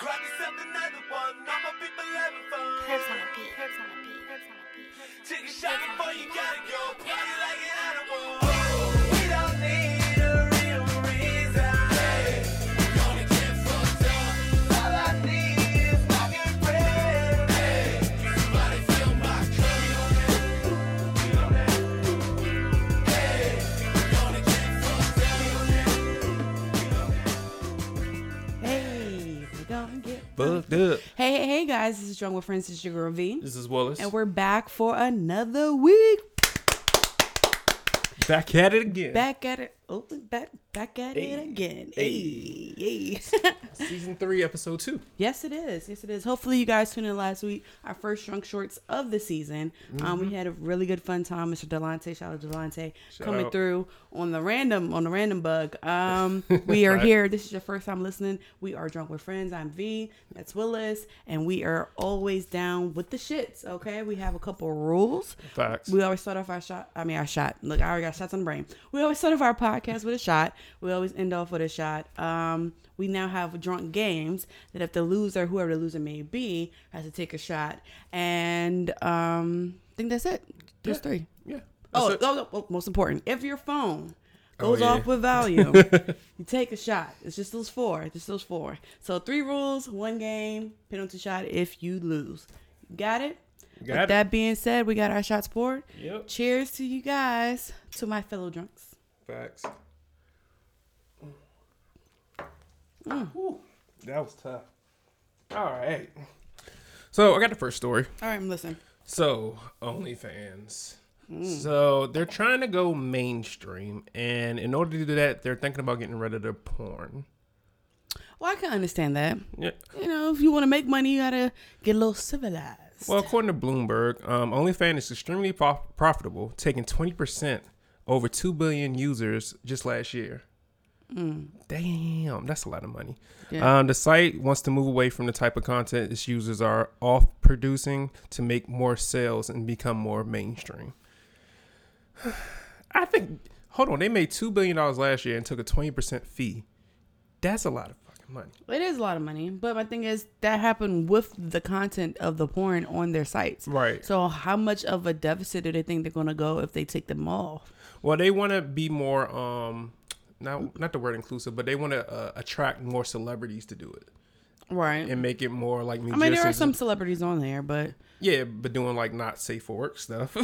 Grab yourself another one. All my people having fun. Herbs on a beat. Take a shot before you gotta go. Party like an animal. We don't need a real reason. Hey, we're gonna get fucked up. All I need is my good friend. Hey, everybody feel my cup. We don't have. Hey, we're gonna get fucked up. We don't have. Hey, we're gonna get fucked up. Hey guys, this is Drunk with Friends. This is your girl V. This is Wallace. And we're back for another week. Back at it again. Back at it again. Hey. Season 3, episode 2. Yes, it is. Hopefully, you guys tuned in last week. Our first drunk shorts of the season. We had a really good fun time. Mr. Delonte, shout out Delonte, coming through on the random bug. We are here. This is your first time listening. We are Drunk with Friends. I'm V. That's Willis, and we are always down with the shits. Okay, we have a couple rules. Facts. We always start off our shot. Look, I already got shots on the brain. We always start off our podcast with a shot. We always end off with a shot. We now have drunk games that if the loser, whoever the loser may be, has to take a shot. And I think that's it. There's three. Yeah. Most important, if your phone goes off with volume, you take a shot. It's just those four. So 3 rules, 1 game, penalty shot if you lose. Got it? With that being said, we got our shots poured. Yep. Cheers to you guys, to my fellow drunks. Facts. That was tough. All right. So I got the first story. All right, listen. So OnlyFans. So they're trying to go mainstream, and in order to do that, they're thinking about getting rid of their porn. Well, I can understand that. Yeah. You know, if you want to make money, you gotta get a little civilized. Well, according to Bloomberg, OnlyFans is extremely profitable, taking 20% over 2 billion users just last year. Damn, that's a lot of money. Yeah. The site wants to move away from the type of content its users are off producing to make more sales and become more mainstream. They made $2 billion last year and took a 20% fee. That's a lot of fucking money. It is a lot of money. But my thing is that happened with the content of the porn on their sites. Right. So how much of a deficit do they think they're going to go if they take them off? Well, they want to be more, not the word inclusive, but they want to attract more celebrities to do it. Right. And make it more like me. I mean, there are some celebrities on there, but. Yeah, but doing like not safe for work stuff.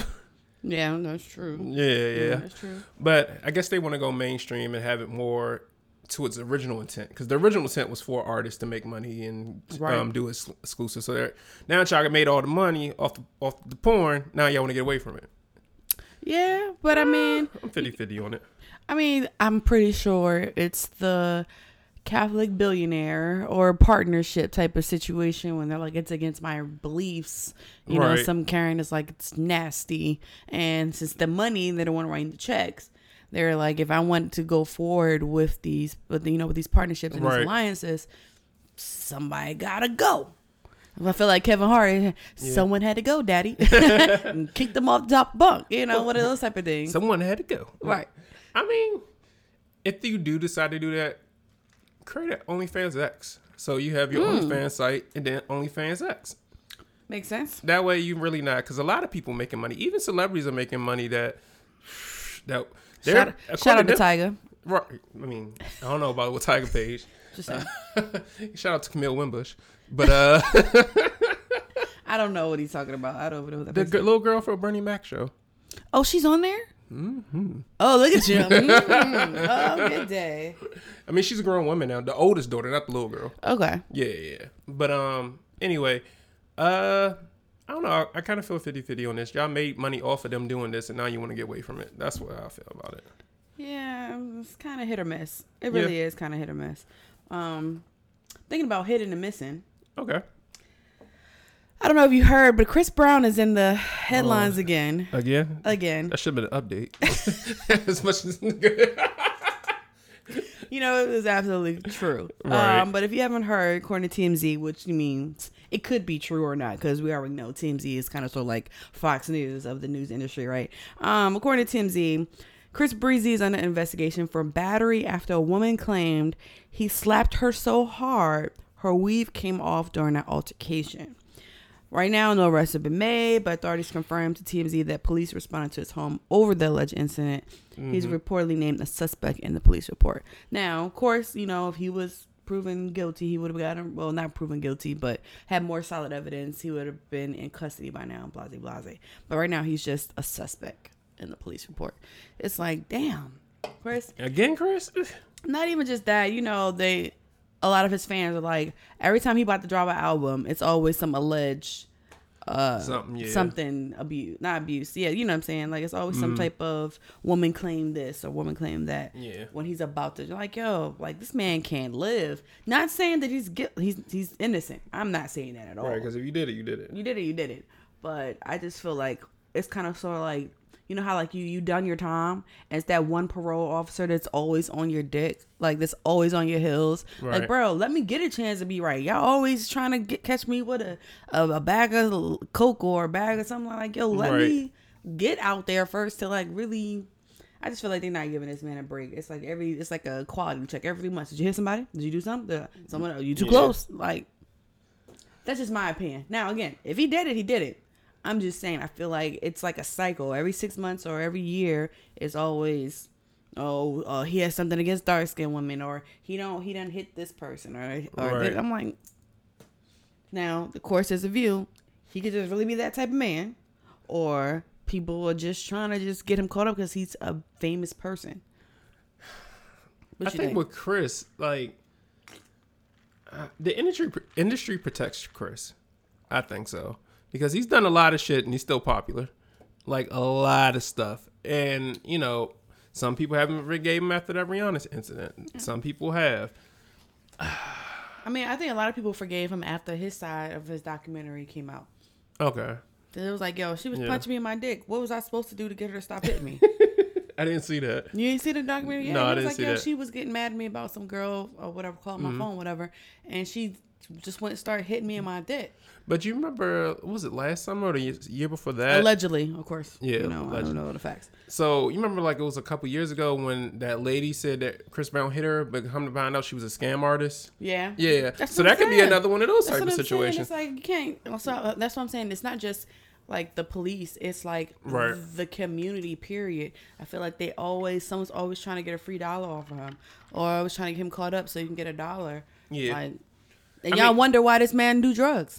Yeah, that's true. Yeah, that's true. But I guess they want to go mainstream and have it more to its original intent, because the original intent was for artists to make money and do it exclusive. So now y'all made all the money off the porn. Now y'all want to get away from it. Yeah, but I mean, I'm 50-50 on it. I mean, I'm pretty sure it's the Catholic billionaire or partnership type of situation when they're like, it's against my beliefs. You know, some Karen is like, it's nasty. And since the money, they don't want to write the checks. They're like, if I want to go forward with these, with these partnerships and these alliances, somebody gotta go. I feel like Kevin Hart, someone had to go, daddy. And kick them off the top bunk, one of those type of things. Someone had to go. Right. I mean, if you do decide to do that, create an OnlyFans X. So you have your OnlyFans site and then OnlyFans X. Makes sense. That way you really not, because a lot of people making money, even celebrities are making money that shout out to Tiger. Right. I mean, I don't know about what Tiger page. Just saying. Shout out to Camille Wimbush. But I don't know what he's talking about. I don't know what that is. The little girl from Bernie Mac show. Oh, she's on there? Mm-hmm. Oh, look at you. Mm-hmm. Oh, good day. I mean, she's a grown woman now. The oldest daughter, not the little girl. Okay. Yeah. But anyway, I don't know. I kind of feel 50-50 on this. Y'all made money off of them doing this, and now you want to get away from it. That's what I feel about it. Yeah, it's kind of hit or miss. It really is kind of hit or miss. Thinking about hitting and missing. Okay. I don't know if you heard, but Chris Brown is in the headlines again. Again. That should have been an update. As much as good. It was absolutely true. Right. But if you haven't heard, according to TMZ, which means it could be true or not, because we already know TMZ is kind of sort of like Fox News of the news industry, right? According to TMZ, Chris Breezy is under investigation for battery after a woman claimed he slapped her so hard Her weave came off during an altercation. Right now, no arrests have been made, but authorities confirmed to TMZ that police responded to his home over the alleged incident. Mm-hmm. He's reportedly named a suspect in the police report. Now, of course, you know, if he was proven guilty, he would have gotten, well, not proven guilty, but had more solid evidence. He would have been in custody by now, blase, blase. But right now, he's just a suspect in the police report. It's like, damn, Chris. Again, Chris? Not even just that. You know, they... A lot of his fans are like, every time he about to drop an album, it's always some alleged something abuse, not abuse. Yeah, you know what I'm saying? Like, it's always some type of woman claim this or woman claim that. Yeah. When he's about to, like, yo, like, this man can't live. Not saying that he's innocent. I'm not saying that at all. Right, because if you did it, you did it. You did it. But I just feel like it's kind of sort of like, you know how, like, you done your time, and it's that one parole officer that's always on your dick, like, that's always on your heels. Right. Like, bro, let me get a chance to be right. Y'all always trying to catch me with a bag of Coke or a bag of something. Like, yo, let me get out there first to, like, really... I just feel like they're not giving this man a break. It's like it's like a quality check every 3 months. Did you hit somebody? Did you do something? Someone? Are you too close? Like, that's just my opinion. Now, again, if he did it, he did it. I'm just saying, I feel like it's like a cycle. Every 6 months or every year, it's always, he has something against dark skinned women, or he done hit this person, or right. I'm like, now the course is a view. He could just really be that type of man, or people are just trying to just get him caught up because he's a famous person. What I think with Chris, like the industry protects Chris. I think so. Because he's done a lot of shit and he's still popular. Like, a lot of stuff. And, you know, some people haven't forgave him after that Rihanna incident. Yeah. Some people have. I mean, I think a lot of people forgave him after his side of his documentary came out. Okay. It was like, yo, she was punching me in my dick. What was I supposed to do to get her to stop hitting me? I didn't see that. You didn't see the documentary? Yeah, no, I didn't see that. It was like, yo, that. She was getting mad at me about some girl or whatever, calling my phone, whatever. And she... just went and started hitting me in my dick. But you remember, was it last summer or the year before that? Allegedly, of course. Yeah, you know, allegedly. I don't know the facts. So you remember, like, it was a couple years ago when that lady said that Chris Brown hit her, but come to find out she was a scam artist. Yeah, yeah. That's so that could be another one of those type of situations. Saying. It's like you can't. So that's what I'm saying. It's not just like the police. It's like the community. Period. I feel like someone's always trying to get a free dollar off of him, or always trying to get him caught up so you can get a dollar. Yeah. Like, and I y'all wonder why this man do drugs.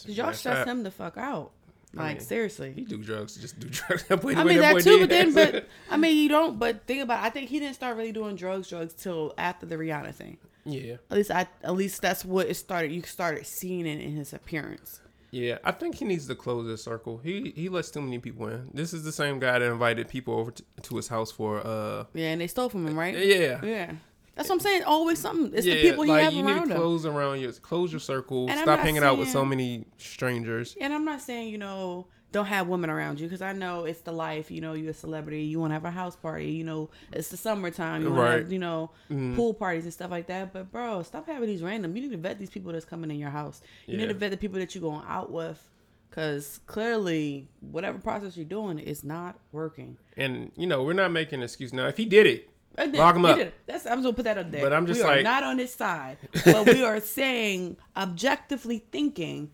Because y'all stress him the fuck out. Like, seriously. He do drugs. Just do drugs. Think about it. I think he didn't start really doing drugs till after the Rihanna thing. Yeah. At least that's what it started. You started seeing it in his appearance. Yeah. I think he needs to close his circle. He lets too many people in. This is the same guy that invited people over to his house for... yeah, and they stole from him, right? Yeah. Yeah. That's what I'm saying. Always something. It's the people you have around you. You need to close your circle. And stop hanging out with so many strangers. And I'm not saying, you know, don't have women around you, because I know it's the life. You know, you're a celebrity. You want to have a house party. You know, it's the summertime. You want to have, you know, pool parties and stuff like that. But, bro, stop having these random. You need to vet these people that's coming in your house. You need to vet the people that you're going out with, because clearly whatever process you're doing is not working. And, you know, we're not making an excuse. Now, if he did it, lock him up. I'm just gonna put that up there. But I'm just we are not on his side. But we are saying, objectively thinking,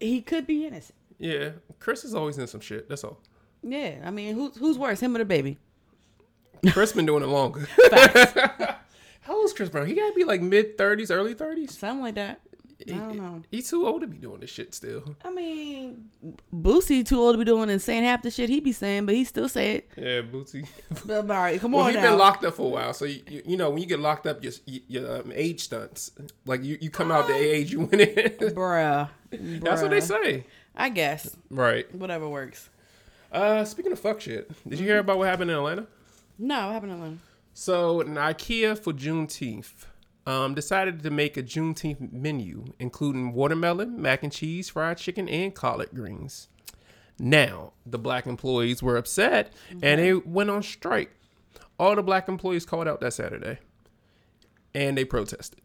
he could be innocent. Yeah, Chris is always in some shit. That's all. Yeah, I mean, who's worse, him or the baby? Chris been doing it longer. How old is Chris Brown? He gotta be like mid-30s, early 30s, something like that. I don't know. He's too old to be doing this shit still. I mean, Boosie too old to be doing and saying half the shit he be saying, but he still say it. Yeah, Boosie. All right, come on. Well, he's been locked up for a while, so you know when you get locked up, your age stunts. Like you come out the age you went in. Bruh. That's what they say. I guess. Right. Whatever works. Speaking of fuck shit, did you hear about what happened in Atlanta? No, what happened in Atlanta? So, in IKEA for Juneteenth. Decided to make a Juneteenth menu, including watermelon, mac and cheese, fried chicken, and collard greens. Now, the black employees were upset, and they went on strike. All the black employees called out that Saturday, and they protested.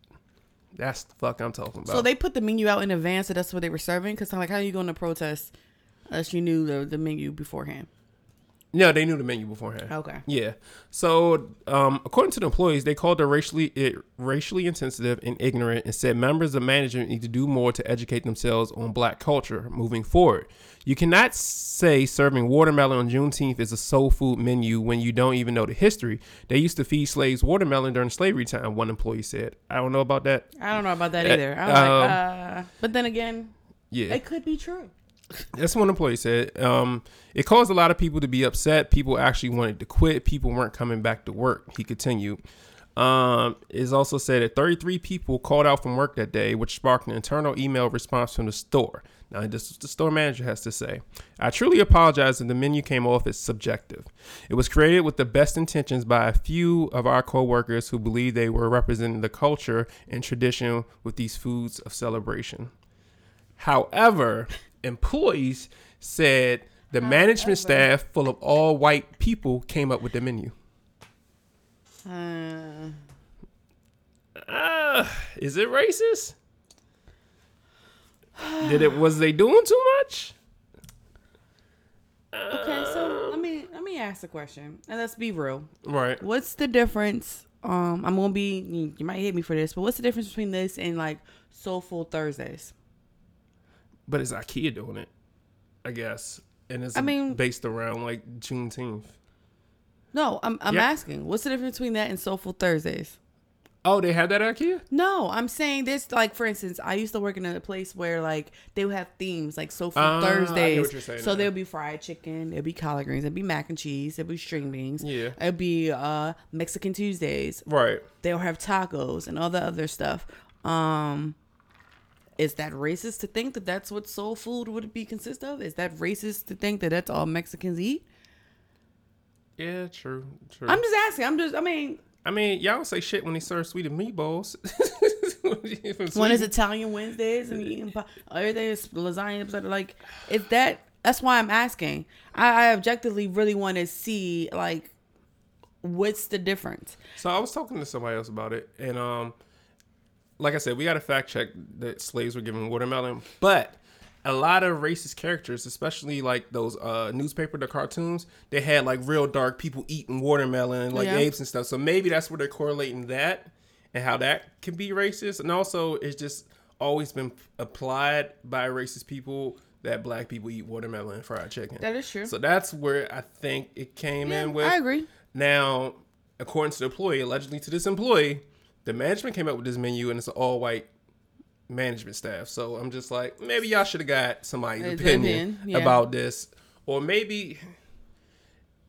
That's the fuck I'm talking about. So they put the menu out in advance, so that's what they were serving? Because I'm like, how are you going to protest unless you knew the menu beforehand? No, they knew the menu beforehand. Okay. Yeah. So, according to the employees, they called it racially insensitive and ignorant and said members of management need to do more to educate themselves on black culture moving forward. You cannot say serving watermelon on Juneteenth is a soul food menu when you don't even know the history. They used to feed slaves watermelon during slavery time, one employee said. I don't know about that. I don't know about that either. I was but then again, yeah, it could be true. That's one employee said. It caused a lot of people to be upset. People actually wanted to quit. People weren't coming back to work. He continued. It's also said that 33 people called out from work that day, which sparked an internal email response from the store. Now, this is what the store manager has to say. I truly apologize that the menu came off as subjective. It was created with the best intentions by a few of our co-workers who believed they were representing the culture and tradition with these foods of celebration. However, employees said the management staff, full of all white people, came up with the menu. Is it racist? Was they doing too much? Okay, so let me ask the question, and let's be real. Right. What's the difference? I'm gonna be. You might hate me for this, but what's the difference between this and like Soulful Thursdays? But it's IKEA doing it, I guess. And it's based around like Juneteenth. No, I'm asking, what's the difference between that and Soulful Thursdays? Oh, they had that at IKEA? No, I'm saying this, like, for instance, I used to work in a place where, like, they would have themes, like Soulful Thursdays. I know what you're saying. So there would be fried chicken, there would be collard greens, there would be mac and cheese, there would be string beans. Yeah. It would be Mexican Tuesdays. Right. They'll have tacos and all the other stuff. Is that racist to think that that's what soul food would be consist of? Is that racist to think that that's all Mexicans eat? Yeah, true. I'm just asking. I mean, y'all don't say shit when they serve sweet and meatballs. When it's Italian Wednesdays and eating everything is lasagna. Like, if that's why I'm asking. I objectively really want to see, like, what's the difference? So I was talking to somebody else about it, and like I said, we got to fact check that slaves were given watermelon, but a lot of racist characters, especially like those the cartoons, they had like real dark people eating watermelon, like apes and stuff. So maybe that's where they're correlating that and how that can be racist. And also it's just always been applied by racist people that black people eat watermelon and fried chicken. That is true. So that's where I think it came in with. I agree. Now, according to the employee, allegedly to this employee, the management came up with this menu, and it's an all-white management staff. So I'm just like, maybe y'all should have got somebody's opinion about this. Or maybe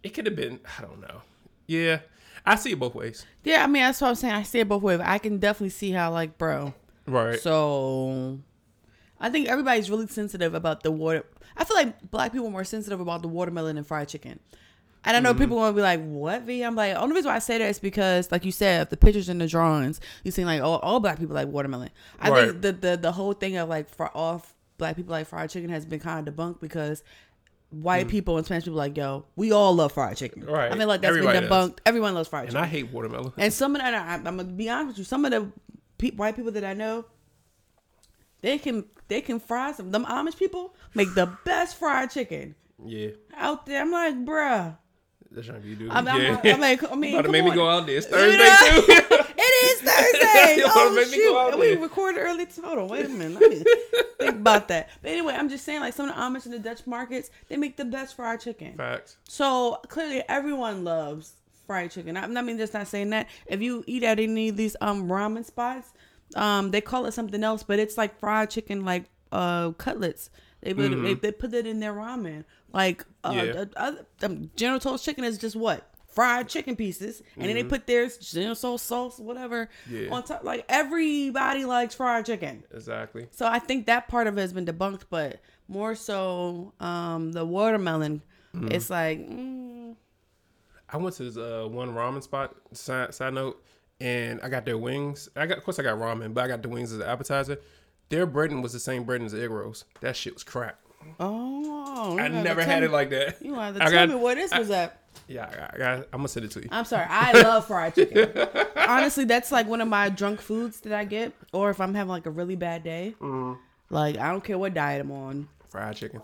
it could have been, I don't know. Yeah, I see it both ways. Yeah, I mean, that's what I'm saying. I see it both ways. I can definitely see how, like, bro. Right. So I think everybody's really sensitive about the water. I feel like black people are more sensitive about the watermelon and fried chicken. And I know people want to be like, what, V? I'm like, only reason why I say that is because, like you said, if the pictures and the drawings, you seem like, oh, all black people like watermelon. I think the whole thing of, like, for all black people like fried chicken has been kind of debunked because white people and Spanish people are like, yo, we all love fried chicken. Right. I mean, like, that's been debunked. Does. Everyone loves fried chicken. And I hate watermelon. And some of that, I'm going to be honest with you, some of the white people that I know, they can fry some. Them Amish people make the best fried chicken. Yeah. Out there. I'm like, bruh. That's not what you do. I'm about to make me go out there. It's Thursday, too. It is Thursday. Oh, shoot. And we recorded early. Hold on. Wait a minute. Let me think about that. But anyway, I'm just saying, like, some of the Amish in the Dutch markets, they make the best fried chicken. Facts. So, clearly, everyone loves fried chicken. I mean, just not saying that. If you eat at any of these ramen spots, they call it something else, but it's like fried chicken, like cutlets. They put it in their ramen. Like, General Tso's chicken is just what? Fried chicken pieces. And then they put their General Tso's sauce, whatever, on top. Like, everybody likes fried chicken. Exactly. So I think that part of it has been debunked, but more so the watermelon. Mm. It's like, I went to this one ramen spot, side note, and I got their wings. Of course, I got ramen, but I got the wings as an appetizer. Their breading was the same breading as the egg rolls. That shit was crap. Oh, I never had it like that. You want to tell me where this was at? Yeah, I'm gonna send it to you. I'm sorry. I love fried chicken. Honestly, that's like one of my drunk foods that I get, or if I'm having like a really bad day, like I don't care what diet I'm on. Fried chicken.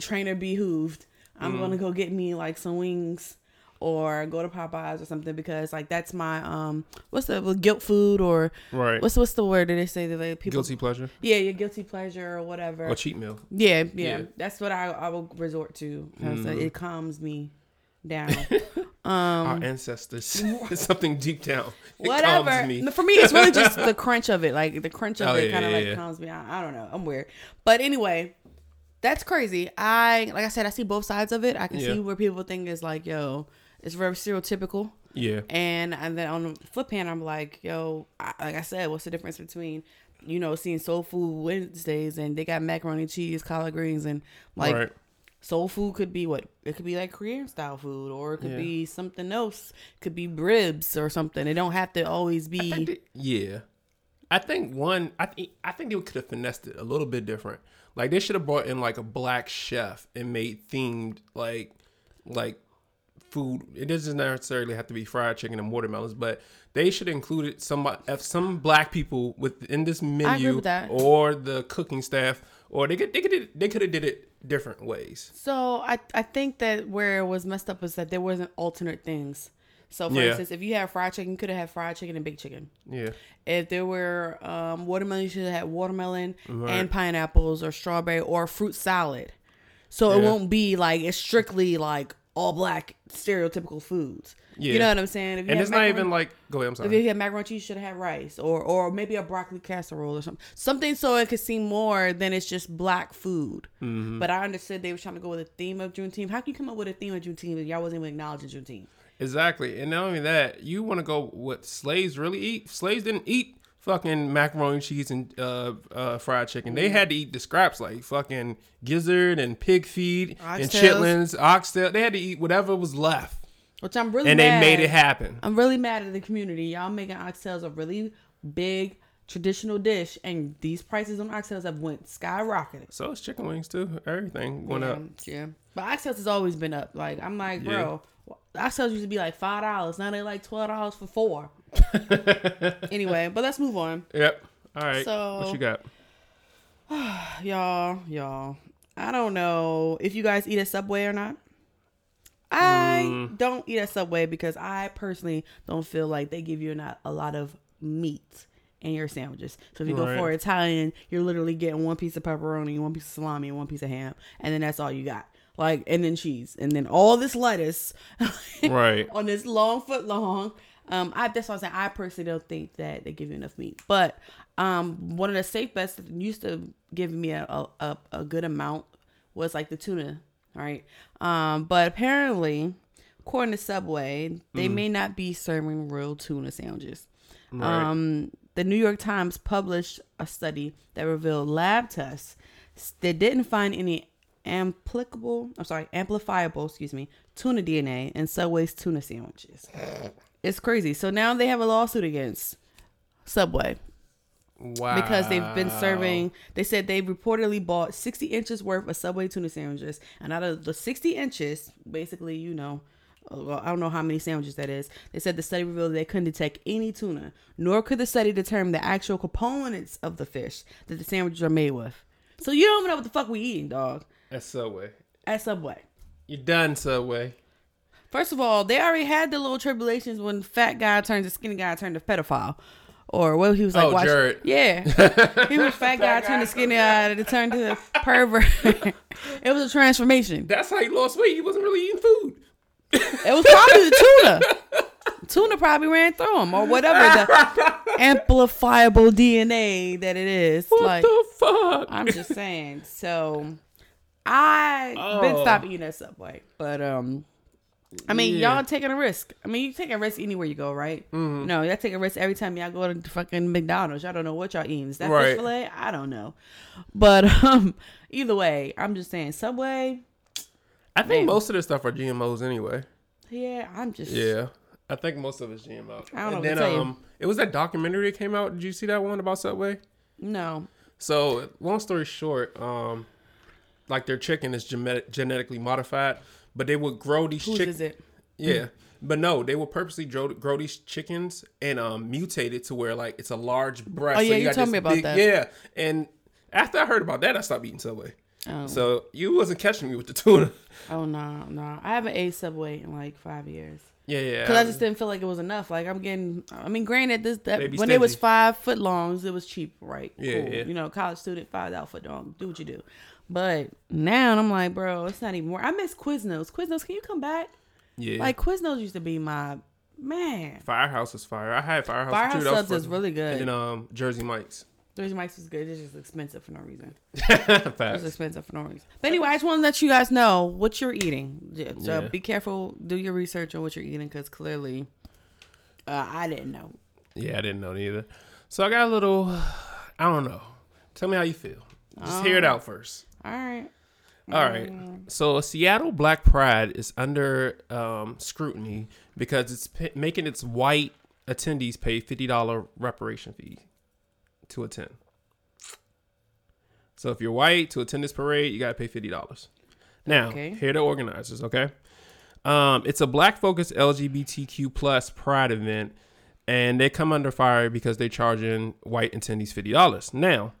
Trainer behooved. I'm going to go get me like some wings or go to Popeyes or something, because like that's my what's the guilt food, or right, what's the word that they say that like, people guilty pleasure? Yeah, your guilty pleasure or whatever. Or cheat meal. Yeah. That's what I will resort to. So it calms me down. Our ancestors. It's something deep down. It whatever. Calms me. For me, it's really just the crunch of it. Like the crunch of it kind of calms me. I don't know. I'm weird. But anyway, that's crazy. Like I said, I see both sides of it. I can see where people think it's like, yo, it's very stereotypical. Yeah. And then on the flip hand, I'm like, yo, like I said, what's the difference between, you know, seeing Soul Food Wednesdays and they got macaroni, cheese, collard greens, and like soul food could be what? It could be like Korean style food, or it could be something else. It could be ribs or something. It don't have to always be. I think they could have finessed it a little bit different. Like they should have brought in like a black chef and made themed like food. It doesn't necessarily have to be fried chicken and watermelons, but they should have included some black people within this menu. I agree with that. Or the cooking staff, or they could have did it different ways. So I think that where it was messed up was that there wasn't alternate things. So, for instance, if you had fried chicken, you could have had fried chicken and baked chicken. Yeah. If there were watermelon, you should have had watermelon and pineapples or strawberry or fruit salad. So, it won't be like, it's strictly like all black stereotypical foods. Yeah. You know what I'm saying? If you go ahead, I'm sorry. If you had macaroni and cheese, you should have had rice or maybe a broccoli casserole or something. Something so it could seem more than it's just black food. Mm-hmm. But I understood they were trying to go with a theme of Juneteenth. How can you come up with a theme of Juneteenth if y'all wasn't even acknowledging Juneteenth? Exactly. And not only that, you want to go what slaves really eat. Slaves didn't eat fucking macaroni, cheese, and fried chicken. They had to eat the scraps like fucking gizzard and pig feed and chitlins, oxtail. They had to eat whatever was left. Which I'm really mad. And they made it happen. I'm really mad at the community. Y'all making oxtails a really big traditional dish, and these prices on oxtails have went skyrocketing. So it's chicken wings too. Everything went up. Yeah. But oxtails has always been up. Like I'm like, bro. Oxtails used to be like $5. Now they're like $12 for 4. Anyway, but let's move on. Yep. All right. So what you got? Y'all. I don't know if you guys eat at Subway or not. I don't eat at Subway because I personally don't feel like they give you not a lot of meat in your sandwiches. So if you go for Italian, you're literally getting one piece of pepperoni, one piece of salami, and one piece of ham, and then that's all you got. Like, and then cheese, and then all this lettuce, on this long foot long. That's what I'm saying. I personally don't think that they give you enough meat. But one of the safe bets that used to give me a good amount was like the tuna, right? But apparently, according to Subway, they may not be serving real tuna sandwiches. Right. The New York Times published a study that revealed lab tests that didn't find any amplifiable tuna DNA in Subway's tuna sandwiches. It's crazy. So now they have a lawsuit against Subway. Wow. Because they've been serving, they said they reportedly bought 60 inches worth of Subway tuna sandwiches. And out of the 60 inches, basically, you know, I don't know how many sandwiches that is. They said the study revealed they couldn't detect any tuna, nor could the study determine the actual components of the fish that the sandwiches are made with. So you don't even know what the fuck we eating, dog. At Subway. You're done, Subway. First of all, they already had the little tribulations when fat guy turns to skinny guy turned to pedophile. Or what he was like, Jared. Yeah. He was fat guy turned to skinny guy to turn to the pervert. It was a transformation. That's how he lost weight. He wasn't really eating food. It was probably the tuna. Tuna probably ran through him or whatever the amplifiable DNA that it is. What the fuck? I'm just saying. So I've been stopping eating at Subway, but I mean, y'all taking a risk. I mean, you take a risk anywhere you go, right? Mm-hmm. No, y'all take a risk every time y'all go to fucking McDonald's. Y'all don't know what y'all eating. Is that fish fillet? I don't know. But either way, I'm just saying Subway. I think most of this stuff are GMOs anyway. Yeah, I'm just. Yeah, I think most of it's GMO. I don't know. And then it was that documentary that came out. Did you see that one about Subway? No. So long story short, like their chicken is genetically modified, but they would grow these chickens. Whose is it? Yeah. But no, they will purposely grow these chickens and mutate it to where like it's a large breast. Oh yeah, so you told me about that. Yeah. And after I heard about that, I stopped eating Subway. Oh. So you wasn't catching me with the tuna. Oh, no. I haven't ate Subway in like 5 years. Yeah. Because I just didn't feel like it was enough. Like granted, when it was 5 foot longs, it was cheap, right? Yeah, cool. Yeah. You know, college student, $5 foot long. Do what you do. But now I'm like, bro, it's not even more. I miss Quiznos. Quiznos, can you come back? Yeah. Like Quiznos used to be my man. Firehouse was fire. I had Firehouse too. Firehouse subs is really good. And Jersey Mike's. Jersey Mike's was good. It's just expensive for no reason. But anyway, I just want to let you guys know what you're eating. So be careful. Do your research on what you're eating because clearly I didn't know. Yeah, I didn't know neither. So I got a little, I don't know. Tell me how you feel. Just hear it out first. All right. So Seattle Black Pride is under scrutiny because it's making its white attendees pay $50 reparation fee to attend. So if you're white to attend this parade, you got to pay $50. Now, Here are the organizers, okay? It's a black-focused LGBTQ plus pride event, and they come under fire because they're charging white attendees $50. Now,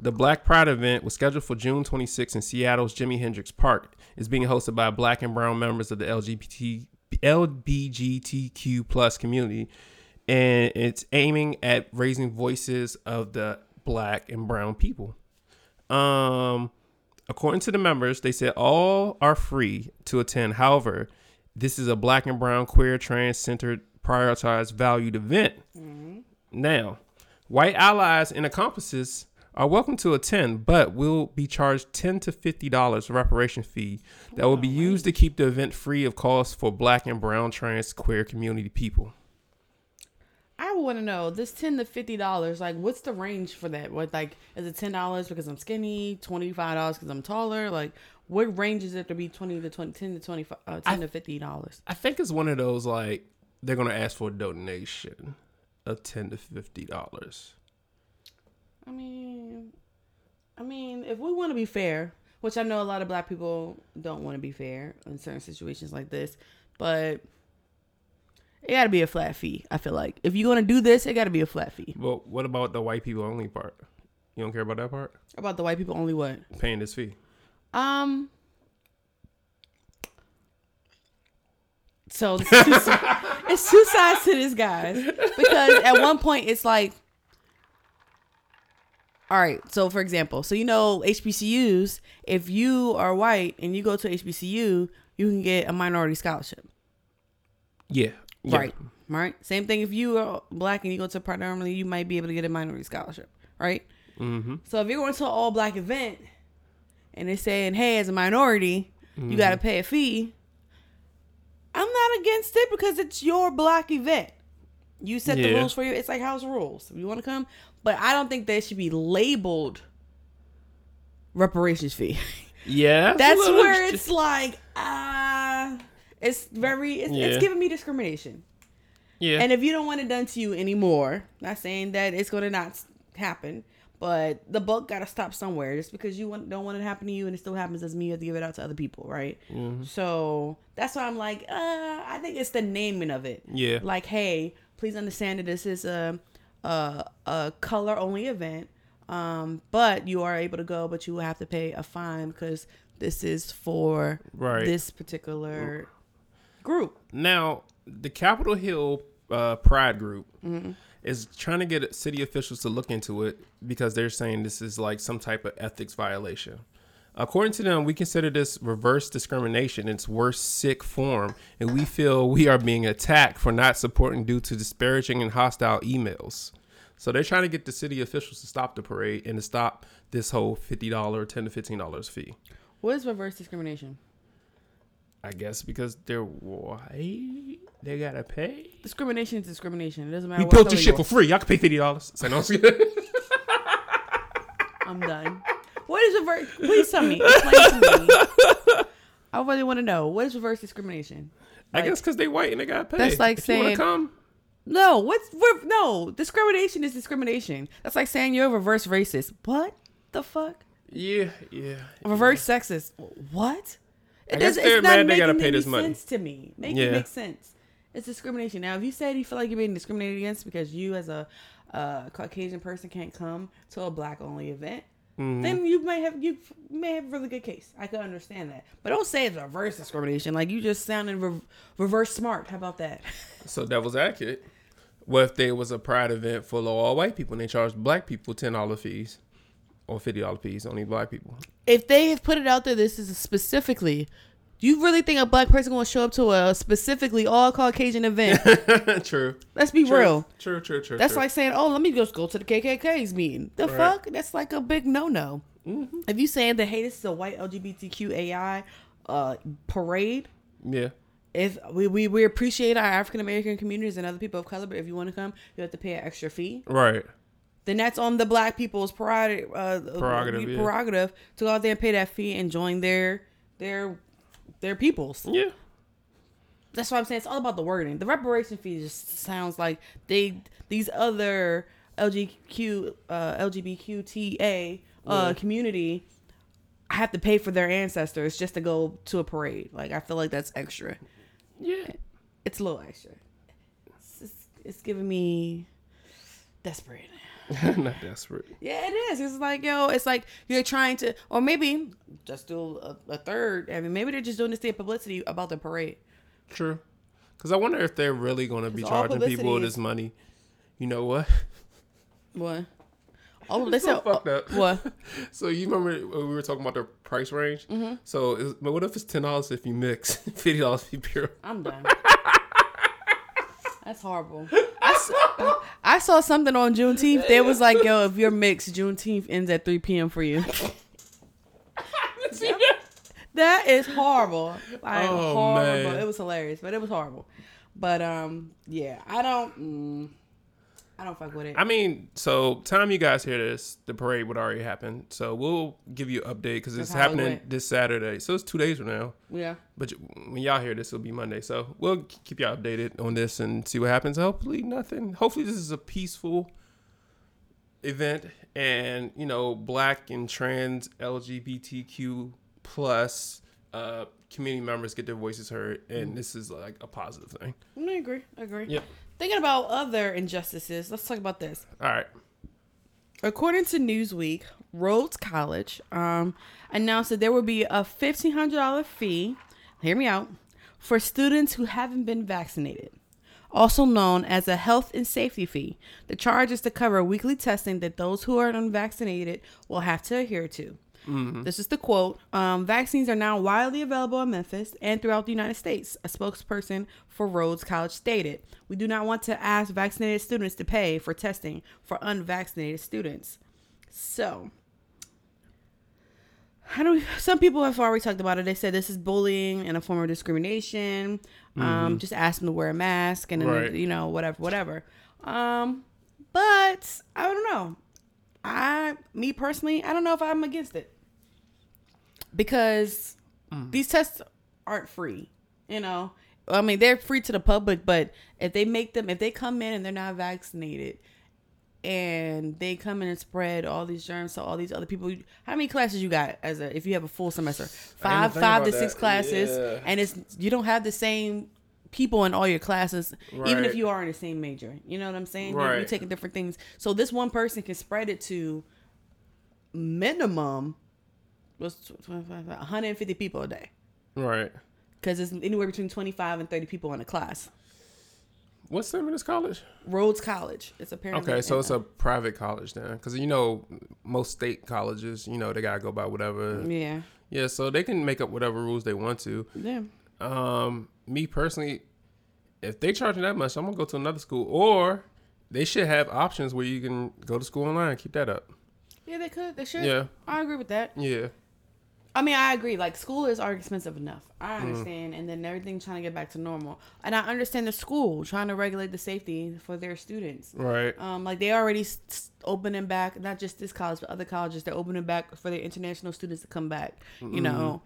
the Black Pride event was scheduled for June 26th in Seattle's Jimi Hendrix Park. It's being hosted by black and brown members of the LGBTQ plus community. And it's aiming at raising voices of the black and brown people. According to the members, they said all are free to attend. However, this is a black and brown, queer, trans-centered, prioritized, valued event. Mm-hmm. Now, white allies and accomplices are welcome to attend, but will be charged $10 to $50 reparation fee that will be used to keep the event free of cost for black and brown, trans, queer community people. I want to know this $10 to $50. Like, what's the range for that? What, like, is it $10 because I'm skinny, $25 because I'm taller? Like, what range is it to be $10 to $25, $10 to $50? I think it's one of those like they're gonna ask for a donation of $10 to $50. I mean, if we want to be fair, which I know a lot of black people don't want to be fair in certain situations like this, but. It got to be a flat fee, I feel like. If you're going to do this, it got to be a flat fee. Well, what about the white people only part? You don't care about that part? About the white people only what? Paying this fee. So it's two sides to this, guys. Because at one point, it's like... All right. So, for example, you know HBCUs, if you are white and you go to HBCU, you can get a minority scholarship. Yeah. Right. Same thing if you are black and you go to predominantly, you might be able to get a minority scholarship, right? Mm-hmm. So if you're going to an all black event and they're saying, hey, as a minority, you got to pay a fee, I'm not against it because it's your black event. You set the rules for you. It's like house rules. You want to come? But I don't think that should be labeled reparations fee. Yeah. That's where it's like, It's giving me discrimination. Yeah. And if you don't want it done to you anymore, not saying that it's going to not happen, but the buck got to stop somewhere. Just because you don't want it to happen to you and it still happens doesn't mean you have to give it out to other people, right? Mm-hmm. So that's why I'm like, I think it's the naming of it. Yeah. Like, hey, please understand that this is a color-only event, but you are able to go, but you will have to pay a fine because this is for this particular... group. Now, the Capitol Hill Pride group is trying to get city officials to look into it because they're saying this is like some type of ethics violation. According to them, we consider this reverse discrimination in its worst sick form, and we feel we are being attacked for not supporting due to disparaging and hostile emails. So they're trying to get the city officials to stop the parade and to stop this whole $50, $10 to $15 fee. What is reverse discrimination? I guess because they're white, they gotta pay. Discrimination is discrimination. It doesn't matter. We built this shit for free. Y'all can pay $50. So no, I'm done. What is reverse? Please tell me. Explain to me. I really want to know. What is reverse discrimination? Like, I guess because they white and they gotta pay. That's like saying. You wanna come? No. No? Discrimination is discrimination. That's like saying you're a reverse racist. What the fuck? Yeah. Reverse sexist. What? It's not making any sense to me. Make it make sense. It's discrimination. Now, if you said you feel like you're being discriminated against because you as a Caucasian person can't come to a black-only event, then you may have really good case. I could understand that, but don't say it's reverse discrimination. Like you just sounded reverse smart. How about that? So that was accurate. Well, if there was a pride event full of all white people and they charged black people $10 fees or $50 fees, only black people. If they have put it out there, this is specifically. Do you really think a black person going to show up to a specifically all Caucasian event? True. Let's be real. True. That's like saying, oh, let me just go to the KKK's meeting. The fuck? That's like a big no-no. Mm-hmm. If you saying that, hey, this is a white LGBTQAI parade. Yeah. If we appreciate our African-American communities and other people of color, but if you want to come, you have to pay an extra fee. Right. Then that's on the black people's prerogative to go out there and pay that fee and join their peoples. Yeah. That's what I'm saying. It's all about the wording. The reparation fee just sounds like these other LGBTQTA community have to pay for their ancestors just to go to a parade. Like, I feel like that's extra. Yeah. It's a little extra. It's giving me desperate. Not desperate. Yeah, it is. It's like, yo, it's like you're trying to, or maybe just do a third. I mean, maybe they're just doing this to get publicity about the parade. True. Because I wonder if they're really going to be charging people this money. You know what? What? Oh, that's so fucked up. What? So you remember we were talking about the price range? Mm-hmm. So, but what if it's $10 if you mix, $50 if you pure? I'm done. That's horrible. I saw something on Juneteenth. They was like, yo, if you're mixed, Juneteenth ends at 3 p.m. for you. That is horrible. Like, oh, horrible. Man. It was hilarious, but it was horrible. But, yeah, I don't fuck with it. I mean, so time you guys hear this, the parade would already happen. So we'll give you an update because it's happening this Saturday. So it's 2 days from now. Yeah. But when y'all hear this, it'll be Monday. So we'll keep y'all updated on this and see what happens. Hopefully nothing. Hopefully this is a peaceful event and, you know, black and trans LGBTQ plus community members get their voices heard. And this is like a positive thing. I agree. Yep. Thinking about other injustices, let's talk about this. All right. According to Newsweek, Rhodes College announced that there will be a $1,500 fee, hear me out, for students who haven't been vaccinated, also known as a health and safety fee. The charge is to cover weekly testing that those who are unvaccinated will have to adhere to. Mm-hmm. This is the quote. Vaccines are now widely available in Memphis and throughout the United States. A spokesperson for Rhodes College stated, we do not want to ask vaccinated students to pay for testing for unvaccinated students. So, some people have already talked about it. They said this is bullying and a form of discrimination. Mm-hmm. Just ask them to wear a mask and, right. You know, whatever. But I don't know. Me personally, I don't know if I'm against it because these tests aren't free, you know, I mean, they're free to the public, but if they come in and they're not vaccinated and they come in and spread all these germs to all these other people, how many classes you got if you have a full semester, five to six classes. Yeah. And you don't have the same people in all your classes, right. Even if you are in the same major, you know what I'm saying? Right. You're taking different things. So this one person can spread it to minimum 150 people a day. Right. Because it's anywhere between 25 and 30 people in a class. What's the name of this college? Rhodes College. It's apparently. Okay, so it's a private college then. Because, you know, most state colleges, you know, they got to go by whatever. Yeah. Yeah, so they can make up whatever rules they want to. Yeah. Me personally, if they charging that much, I'm gonna go to another school, or they should have options where you can go to school online. Keep that up. Yeah, they could. They should. Yeah, I agree with that. Yeah. I mean, I agree. Like, school is already expensive enough. I understand, and then everything trying to get back to normal, and I understand the school trying to regulate the safety for their students. Right. Like they already opening back, not just this college, but other colleges. They're opening back for their international students to come back. You know.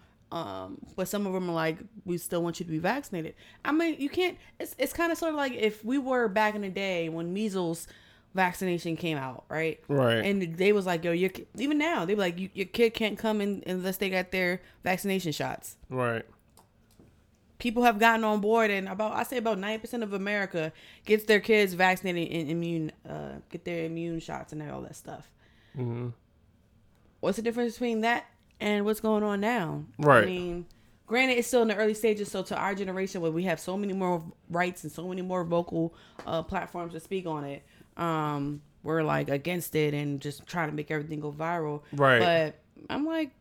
But some of them are like, we still want you to be vaccinated. I mean, you can't, it's kind of sort of like if we were back in the day when measles vaccination came out, right? Right. And they was like, yo, even now, they were like, your kid can't come in unless they got their vaccination shots. Right. People have gotten on board and about 9% of America gets their kids vaccinated and get their immune shots and all that stuff. Mm-hmm. what's the difference between that and what's going on now? Right. I mean, granted, it's still in the early stages. So to our generation, where we have so many more rights and so many more vocal platforms to speak on it, we're like against it and just trying to make everything go viral. Right. But I'm like,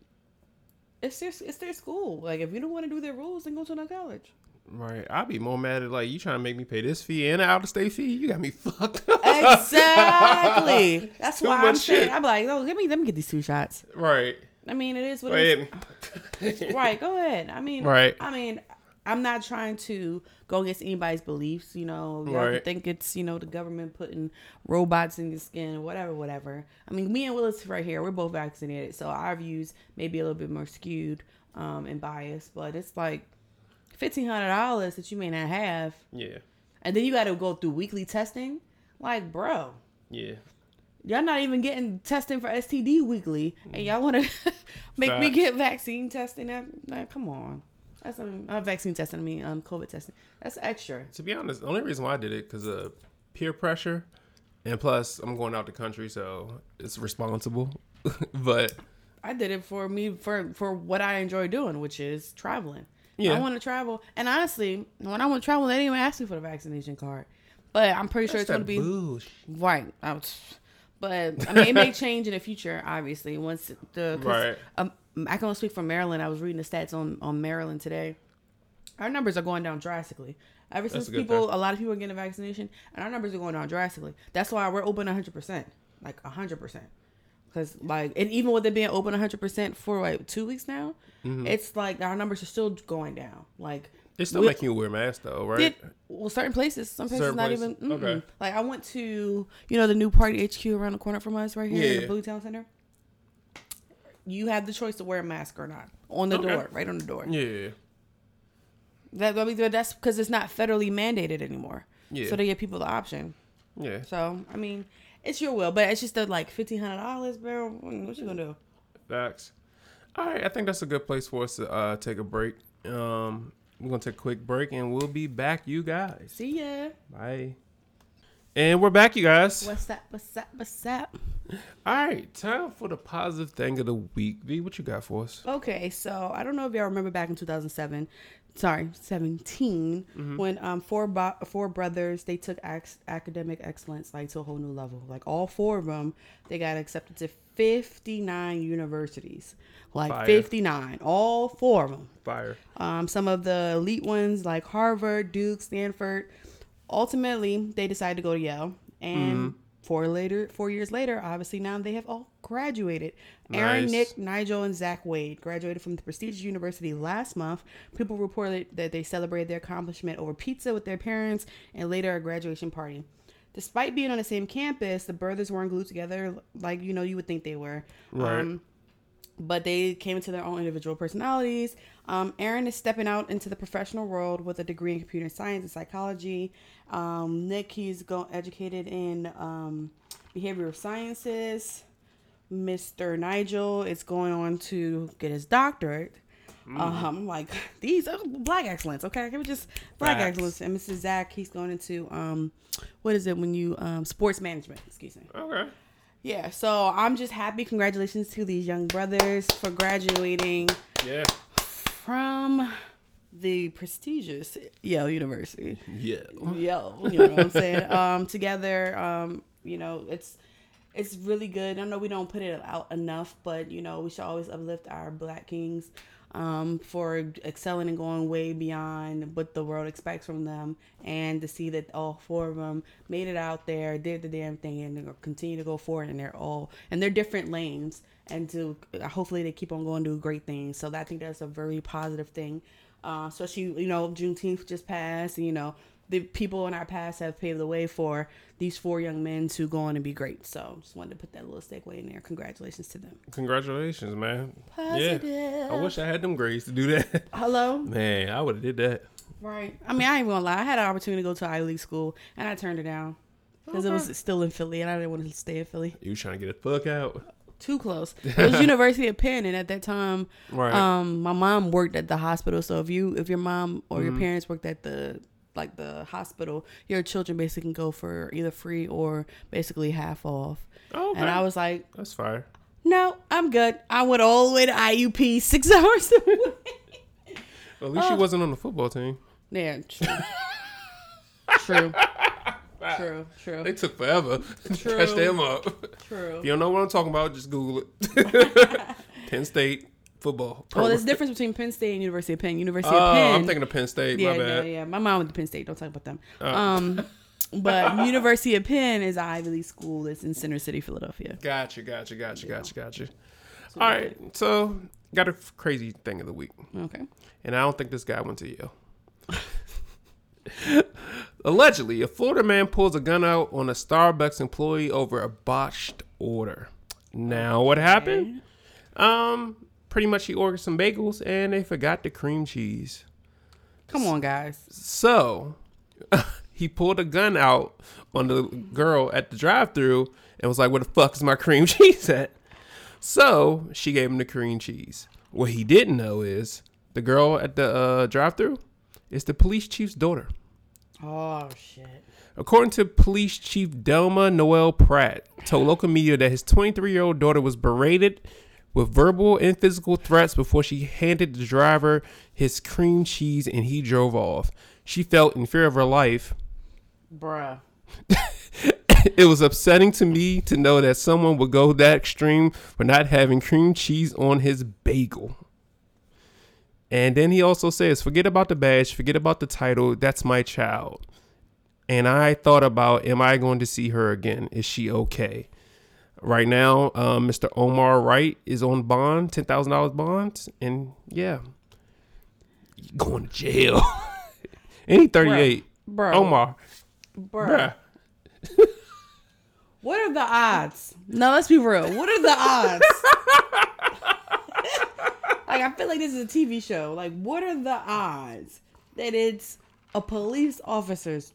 it's their school. Like, if you don't want to do their rules, then go to another college. Right. I'd be more mad at, like, you trying to make me pay this fee and an out-of-state fee? You got me fucked up. Exactly. That's why I'm saying, I'm like, oh, let me get these two shots. Right. I mean, it is what it is. Right. Go ahead. I mean, right. I mean, I'm not trying to go against anybody's beliefs, you know. Y'all right. think it's, you know, the government putting robots in your skin, whatever. I mean, me and Willis right here, we're both vaccinated, so our views may be a little bit more skewed and biased, but it's like $1,500 that you may not have. Yeah. And then you got to go through weekly testing. Like, bro. Yeah. Y'all not even getting testing for STD weekly, and y'all want to make me get vaccine testing? Like, come on. That's not vaccine testing. I mean, COVID testing. That's extra. To be honest, the only reason why I did it because of peer pressure, and plus I'm going out the country, so it's responsible. But I did it for me for what I enjoy doing, which is traveling. Yeah. I want to travel, and honestly, when I want to travel, they didn't even ask me for the vaccination card. But I'm pretty sure it's going to be right. But I mean, it may change in the future. Obviously, once the right. I can only speak for Maryland. I was reading the stats on Maryland today. Our numbers are going down drastically. Ever since a lot of people are getting a vaccination, and our numbers are going down drastically. That's why we're open 100%, like 100%. Because, like, and even with it being open 100% for like 2 weeks now, mm-hmm. it's like our numbers are still going down. Like, they're still making you wear masks, though, right? Certain places. Some places not even. Mm-mm. Okay. Like, I went to, you know, the new Party HQ around the corner from us right here in the Blue Town Center. You have the choice to wear a mask or not on the door, right on the door. Yeah. That's because it's not federally mandated anymore. Yeah. So they give people the option. Yeah. So, I mean, it's your will, but it's just the, like, $1,500, bro. What you gonna do? Facts. All right, I think that's a good place for us to take a break. We're gonna take a quick break, and we'll be back, you guys. See ya. Bye. And we're back, you guys. What's up? What's up? What's up? All right, time for the positive thing of the week. V, what you got for us? Okay, so I don't know if y'all remember back in 2017, mm-hmm. when four brothers, they took academic excellence, like, to a whole new level. Like, all four of them, they got accepted to 59 universities. Like, fire. 59, all four of them. Fire. Some of the elite ones, like Harvard, Duke, Stanford. Ultimately, they decided to go to Yale, and mm-hmm. 4 years later, obviously now they have all graduated. Nice. Aaron, Nick, Nigel, and Zach Wade graduated from the prestigious university last month. People reported that they celebrated their accomplishment over pizza with their parents and later a graduation party. Despite being on the same campus, the brothers weren't glued together like, you know, you would think they were. Right. But they came into their own individual personalities. Aaron is stepping out into the professional world with a degree in computer science and psychology. Nick, he's educated in behavioral sciences. Mr. Nigel is going on to get his doctorate. Like, these are black excellence. Okay, give me just black excellence. And Mr. Zach, he's going into sports management. Excuse me. Okay. Yeah, so I'm just happy. Congratulations to these young brothers for graduating from the prestigious Yale University. Yale, you know what I'm saying? Together, you know, it's really good. I know we don't put it out enough, but, you know, we should always uplift our black kings for excelling and going way beyond what the world expects from them. And to see that all four of them made it out there, did the damn thing, and they're going to continue to go forward in their different lanes, and to hopefully they keep on going to do great things. So I think that's a very positive thing. Especially, you know, Juneteenth just passed, and, you know, the people in our past have paved the way for these four young men to go on and be great. So just wanted to put that little segue in there. Congratulations to them. Congratulations, man. Positive. Yeah. I wish I had them grades to do that. Hello? Man, I would have did that. Right. I mean, I ain't gonna lie. I had an opportunity to go to Ivy League school, and I turned it down because it was still in Philly, and I didn't want to stay in Philly. You trying to get the fuck out. Too close. It was University of Penn, and at that time, right. My mom worked at the hospital. So if your mom or your parents worked at the hospital, your children basically can go for either free or basically half off. Oh, okay. And I was like, that's fire. no, I'm good. I went all the way to IUP 6 hours away. Well, at least she wasn't on the football team. Yeah, true. True. Wow. True, true. They took forever to catch them up. True. If you don't know what I'm talking about, just Google it. Penn State football. Well, there's a difference between Penn State and University of Penn. University of Penn. I'm thinking of Penn State. Yeah, my bad. Yeah, yeah. My mom went to Penn State. Don't talk about them. But University of Penn is an Ivy League school that's in Center City, Philadelphia. Gotcha. So all right. So, got a crazy thing of the week. Okay. And I don't think this guy went to Yale. Allegedly, a Florida man pulls a gun out on a Starbucks employee over a botched order. Now, what happened? Pretty much he ordered some bagels and they forgot the cream cheese. Come on, guys. So, he pulled a gun out on the girl at the drive-thru and was like, where the fuck is my cream cheese at? So, she gave him the cream cheese. What he didn't know is the girl at the drive-thru is the police chief's daughter. Oh, shit. According to police chief Delma Noel Pratt, told local media that his 23-year-old daughter was berated with verbal and physical threats before she handed the driver his cream cheese and he drove off. She felt in fear of her life. Bruh. It was upsetting to me to know that someone would go that extreme for not having cream cheese on his bagel. And then he also says, forget about the badge, forget about the title. That's my child. And I thought about, am I going to see her again? Is she okay? Right now, Mr. Omar Wright is on bond, $10,000 bond. And yeah, you're going to jail. And he's 38. Bruh. Omar. Bruh. Bruh. What are the odds? No, let's be real. What are the odds? Like, I feel like this is a TV show. Like, what are the odds that it's a police officer's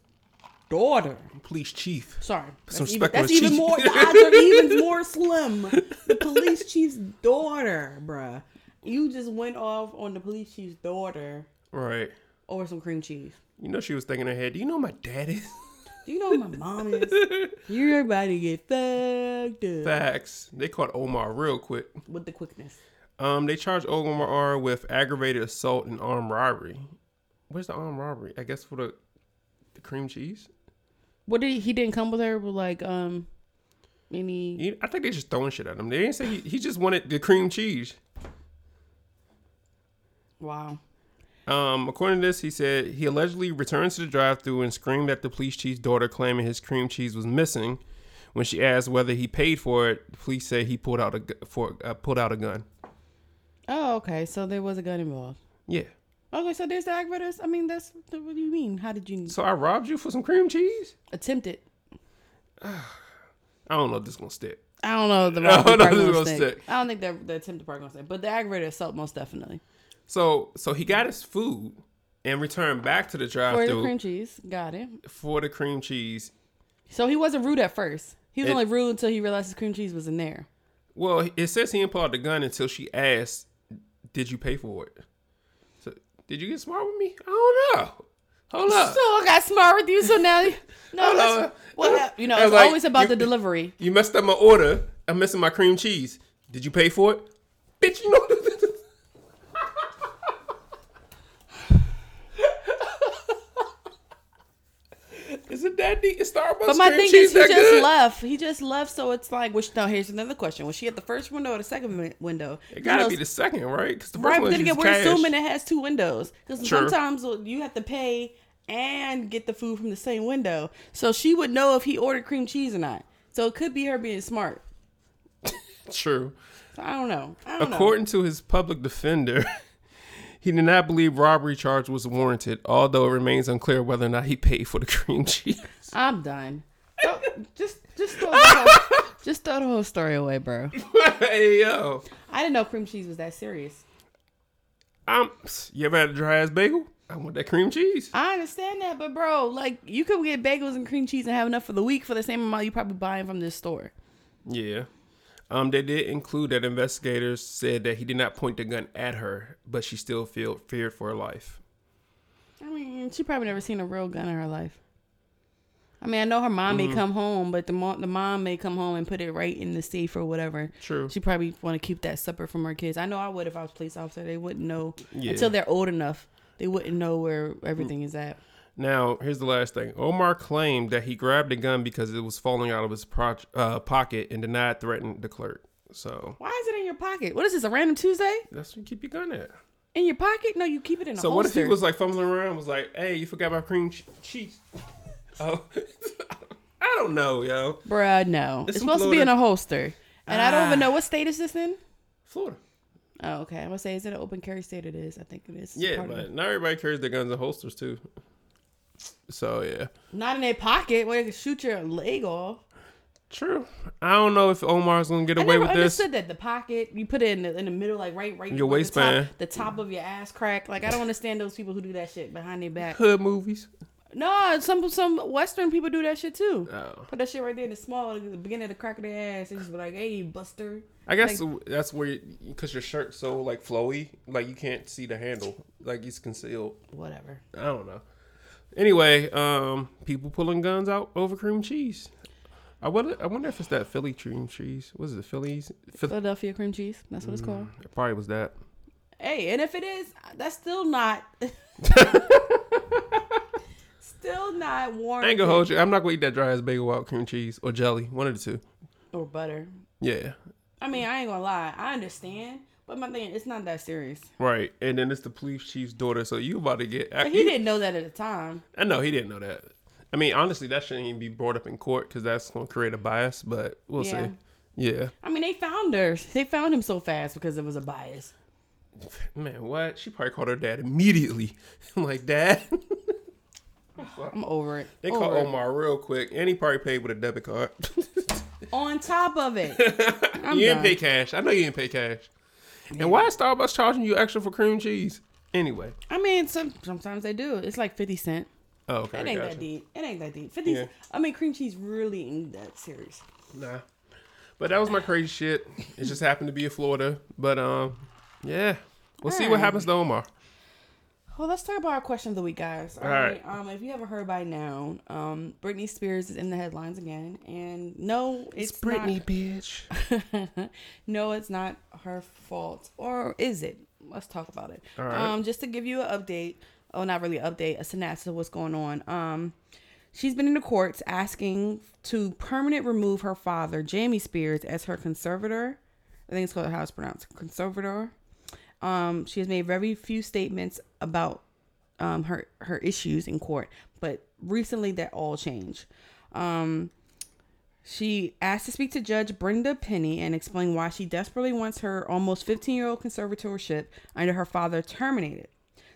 daughter? Police chief. Sorry. That's even more. The odds are even more slim. The police chief's daughter, bruh. You just went off on the police chief's daughter. Right. Over some cream cheese. You know she was thinking in her head, do you know who my dad is? Do you know who my mom is? You're about to get fucked up. Facts. They caught Omar real quick. With the quickness. They charged Omar with aggravated assault and armed robbery. Where's the armed robbery? I guess for the cream cheese. What did he didn't come with her with like any? I think they just throwing shit at him. They didn't say he just wanted the cream cheese. Wow. According to this, he said he allegedly returns to the drive-thru and screamed at the police chief's daughter, claiming his cream cheese was missing. When she asked whether he paid for it, the police said he pulled out a gun. Oh, okay. So there was a gun involved. Yeah. Okay, so there's the aggravators. I mean, that's what do you mean? How did you? So I robbed you for some cream cheese? Attempted. I don't know if this is going to stick. I don't know if the robbery part going to stick. I don't think the attempted part going to stick. But the aggravator assault most definitely. So he got his food and returned back to the drive-thru. For the cream cheese. Got it. For the cream cheese. So he wasn't rude at first. He was only rude until he realized his cream cheese was in there. Well, it says he didn't pull out the gun until she asked, did you pay for it? So, did you get smart with me? I don't know. Hold up. So I got smart with you. So now, no, well, you know, it's like, always about the delivery. You messed up my order. I'm missing my cream cheese. Did you pay for it? Bitch, you know. Is it that deep? Is Starbucks but my cream thing cheese is, he just good? Left. He just left, so it's like, which now here's another question: was she at the first window or the second window? It gotta be the second, right? Because the first one is we're cash. Assuming it has two windows because sometimes you have to pay and get the food from the same window, so she would know if he ordered cream cheese or not. So it could be her being smart. True. So I don't know. According to his public defender. He did not believe robbery charge was warranted, although it remains unclear whether or not he paid for the cream cheese. I'm done. Just throw the whole story away, bro. Hey, yo. I didn't know cream cheese was that serious. You ever had a dry ass bagel? I want that cream cheese. I understand that, but bro, like you could get bagels and cream cheese and have enough for the week for the same amount you probably buying from this store. Yeah. They did include that investigators said that he did not point the gun at her, but she still feared for her life. I mean, she probably never seen a real gun in her life. I mean, I know her mom may come home, but the mom may come home and put it right in the safe or whatever. True. She probably want to keep that separate from her kids. I know I would if I was a police officer. They wouldn't know until they're old enough. They wouldn't know where everything is at. Now, here's the last thing. Omar claimed that he grabbed a gun because it was falling out of his pocket and did not threaten the clerk. So why is it in your pocket? What is this, a random Tuesday? That's where you keep your gun at. In your pocket? No, you keep it in a holster. So what if he was like fumbling around and was like, hey, you forgot my cream cheese? Oh, I don't know, yo. Bruh, no. It's supposed to be in a holster. And I don't even know, what state is this in? Florida. Oh, okay. I'm going to say, is it an open carry state? It is. I think it is. Yeah, but not everybody carries their guns in holsters, too. So, yeah. Not in their pocket where they can shoot your leg off. True. I don't know if Omar's going to get away with this. I understood that. The pocket, you put it in the middle, like right your waistband. The top of your ass crack. Like, I don't understand those people who do that shit behind their back. Hood movies. No, some Western people do that shit too. Oh. Put that shit right there in the small, at the beginning of the crack of their ass. They just be like, "Hey, Buster." I guess like, that's where, because your shirt's so like flowy, like you can't see the handle, like it's concealed. Whatever. I don't know. Anyway, people pulling guns out over cream cheese. I wonder if it's that Philly cream cheese. What is it, Philly's? Philadelphia cream cheese. That's what it's called. It probably was that. Hey, and if it is, that's still not. Still not warm. I ain't gonna hold you. I'm not gonna eat that dry ass bagel without cream cheese or jelly. One of the two. Or butter. Yeah. I mean, I ain't gonna lie. I understand. But my thing, it's not that serious. Right. And then it's the police chief's daughter. So you about to get... But he didn't know that at the time. I know. He didn't know that. I mean, honestly, that shouldn't even be brought up in court because that's gonna create a bias. But we'll see. Yeah. I mean, they found her. They found him so fast because it was a bias. Man, what? She probably called her dad immediately. I'm like, Dad... I'm over it. They call Omar real quick, and he probably paid with a debit card. On top of it, you didn't pay cash. I know you didn't pay cash. Yeah. And why is Starbucks charging you extra for cream cheese? Anyway, I mean, sometimes they do. It's like 50 cents. Oh, okay. It ain't that deep. 50. Yeah. I mean, cream cheese really ain't that serious. Nah, but that was my crazy shit. It just happened to be in Florida, but yeah, we'll see what happens to Omar. Well, let's talk about our question of the week, guys. All right. If you haven't heard by now, Britney Spears is in the headlines again. And no, it's Britney, bitch. No, it's not her fault. Or is it? Let's talk about it. All right. Just to give you an update. Oh, not really an update. A synopsis of what's going on. She's been in the courts asking to permanently remove her father, Jamie Spears, as her conservator. I think it's called how it's pronounced. Conservator. She has made very few statements about her issues in court, but recently that all changed. She asked to speak to Judge Brenda Penny and explain why she desperately wants her almost 15-year-old conservatorship under her father terminated.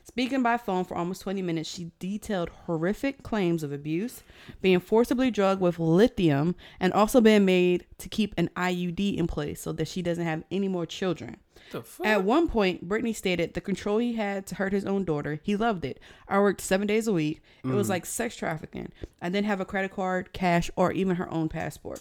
Speaking by phone for almost 20 minutes, she detailed horrific claims of abuse, being forcibly drugged with lithium, and also being made to keep an IUD in place so that she doesn't have any more children. At one point, Britney stated the control he had to hurt his own daughter, he loved it. I worked 7 days a week. It was like sex trafficking. I didn't have a credit card, cash, or even her own passport.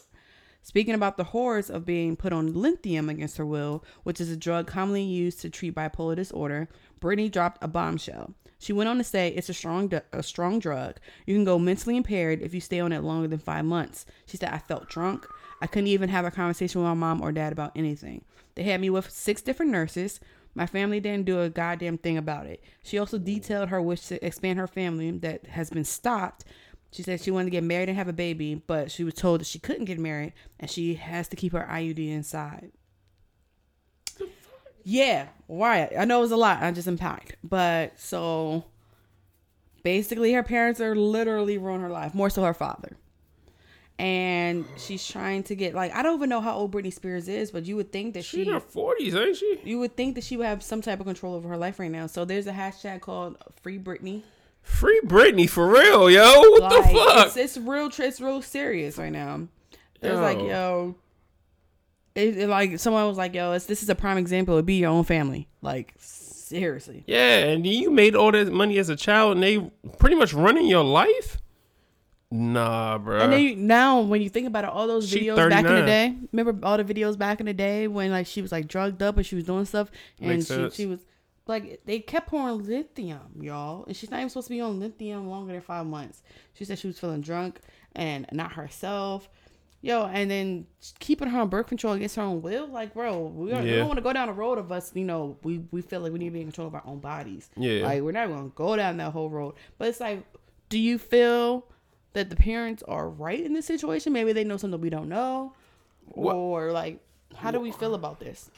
Speaking about the horrors of being put on lithium against her will, which is a drug commonly used to treat bipolar disorder, Britney dropped a bombshell. She went on to say, it's a strong drug. You can go mentally impaired if you stay on it longer than 5 months. She said, I felt drunk. I couldn't even have a conversation with my mom or dad about anything. They had me with 6 different nurses. My family didn't do a goddamn thing about it. She also detailed her wish to expand her family that has been stopped. She said she wanted to get married and have a baby, but she was told that she couldn't get married and she has to keep her IUD inside. Yeah, why? I know it was a lot. I just impact. But so basically her parents are literally ruining her life, more so her father. And she's trying to get, like, I don't even know how old Britney Spears is, but you would think that she's in her 40s, ain't she? You would think that she would have some type of control over her life right now. So there's a hashtag called Free Britney. Free Britney, for real, yo. What the fuck? It's real serious right now. There's like, yo, like someone was like, yo, this is a prime example. It'd be your own family, like seriously. Yeah, and you made all that money as a child, and they pretty much running your life. Nah, bro. And then now, when you think about it, all those videos back in the day. Remember all the videos back in the day when like she was like drugged up and she was doing stuff, and she was like, they kept pouring lithium, y'all, and she's not even supposed to be on lithium longer than 5 months. She said she was feeling drunk. and not herself. Yo, and then keeping her on birth control against her own will, like, bro, we don't want to go down the road of us, you know, we feel like we need to be in control of our own bodies. Yeah. Like, we're not going to go down that whole road. But it's like, do you feel that the parents are right in this situation? Maybe they know something we don't know? What? Or, like, how do we feel about this?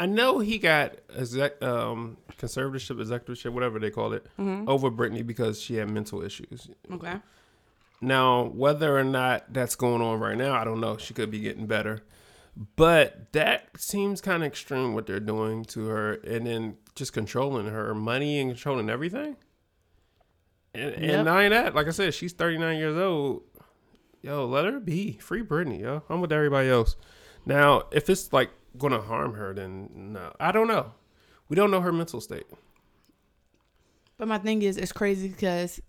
I know he got conservatorship, whatever they call it, over Britney because she had mental issues. Okay. Now, whether or not that's going on right now, I don't know. She could be getting better. But that seems kind of extreme what they're doing to her and then just controlling her money and controlling everything. And not only that, like I said, she's 39 years old. Yo, let her be. Free Britney, yo. I'm with everybody else. Now, if it's like going to harm her, then no. I don't know. We don't know her mental state. But my thing is, it's crazy because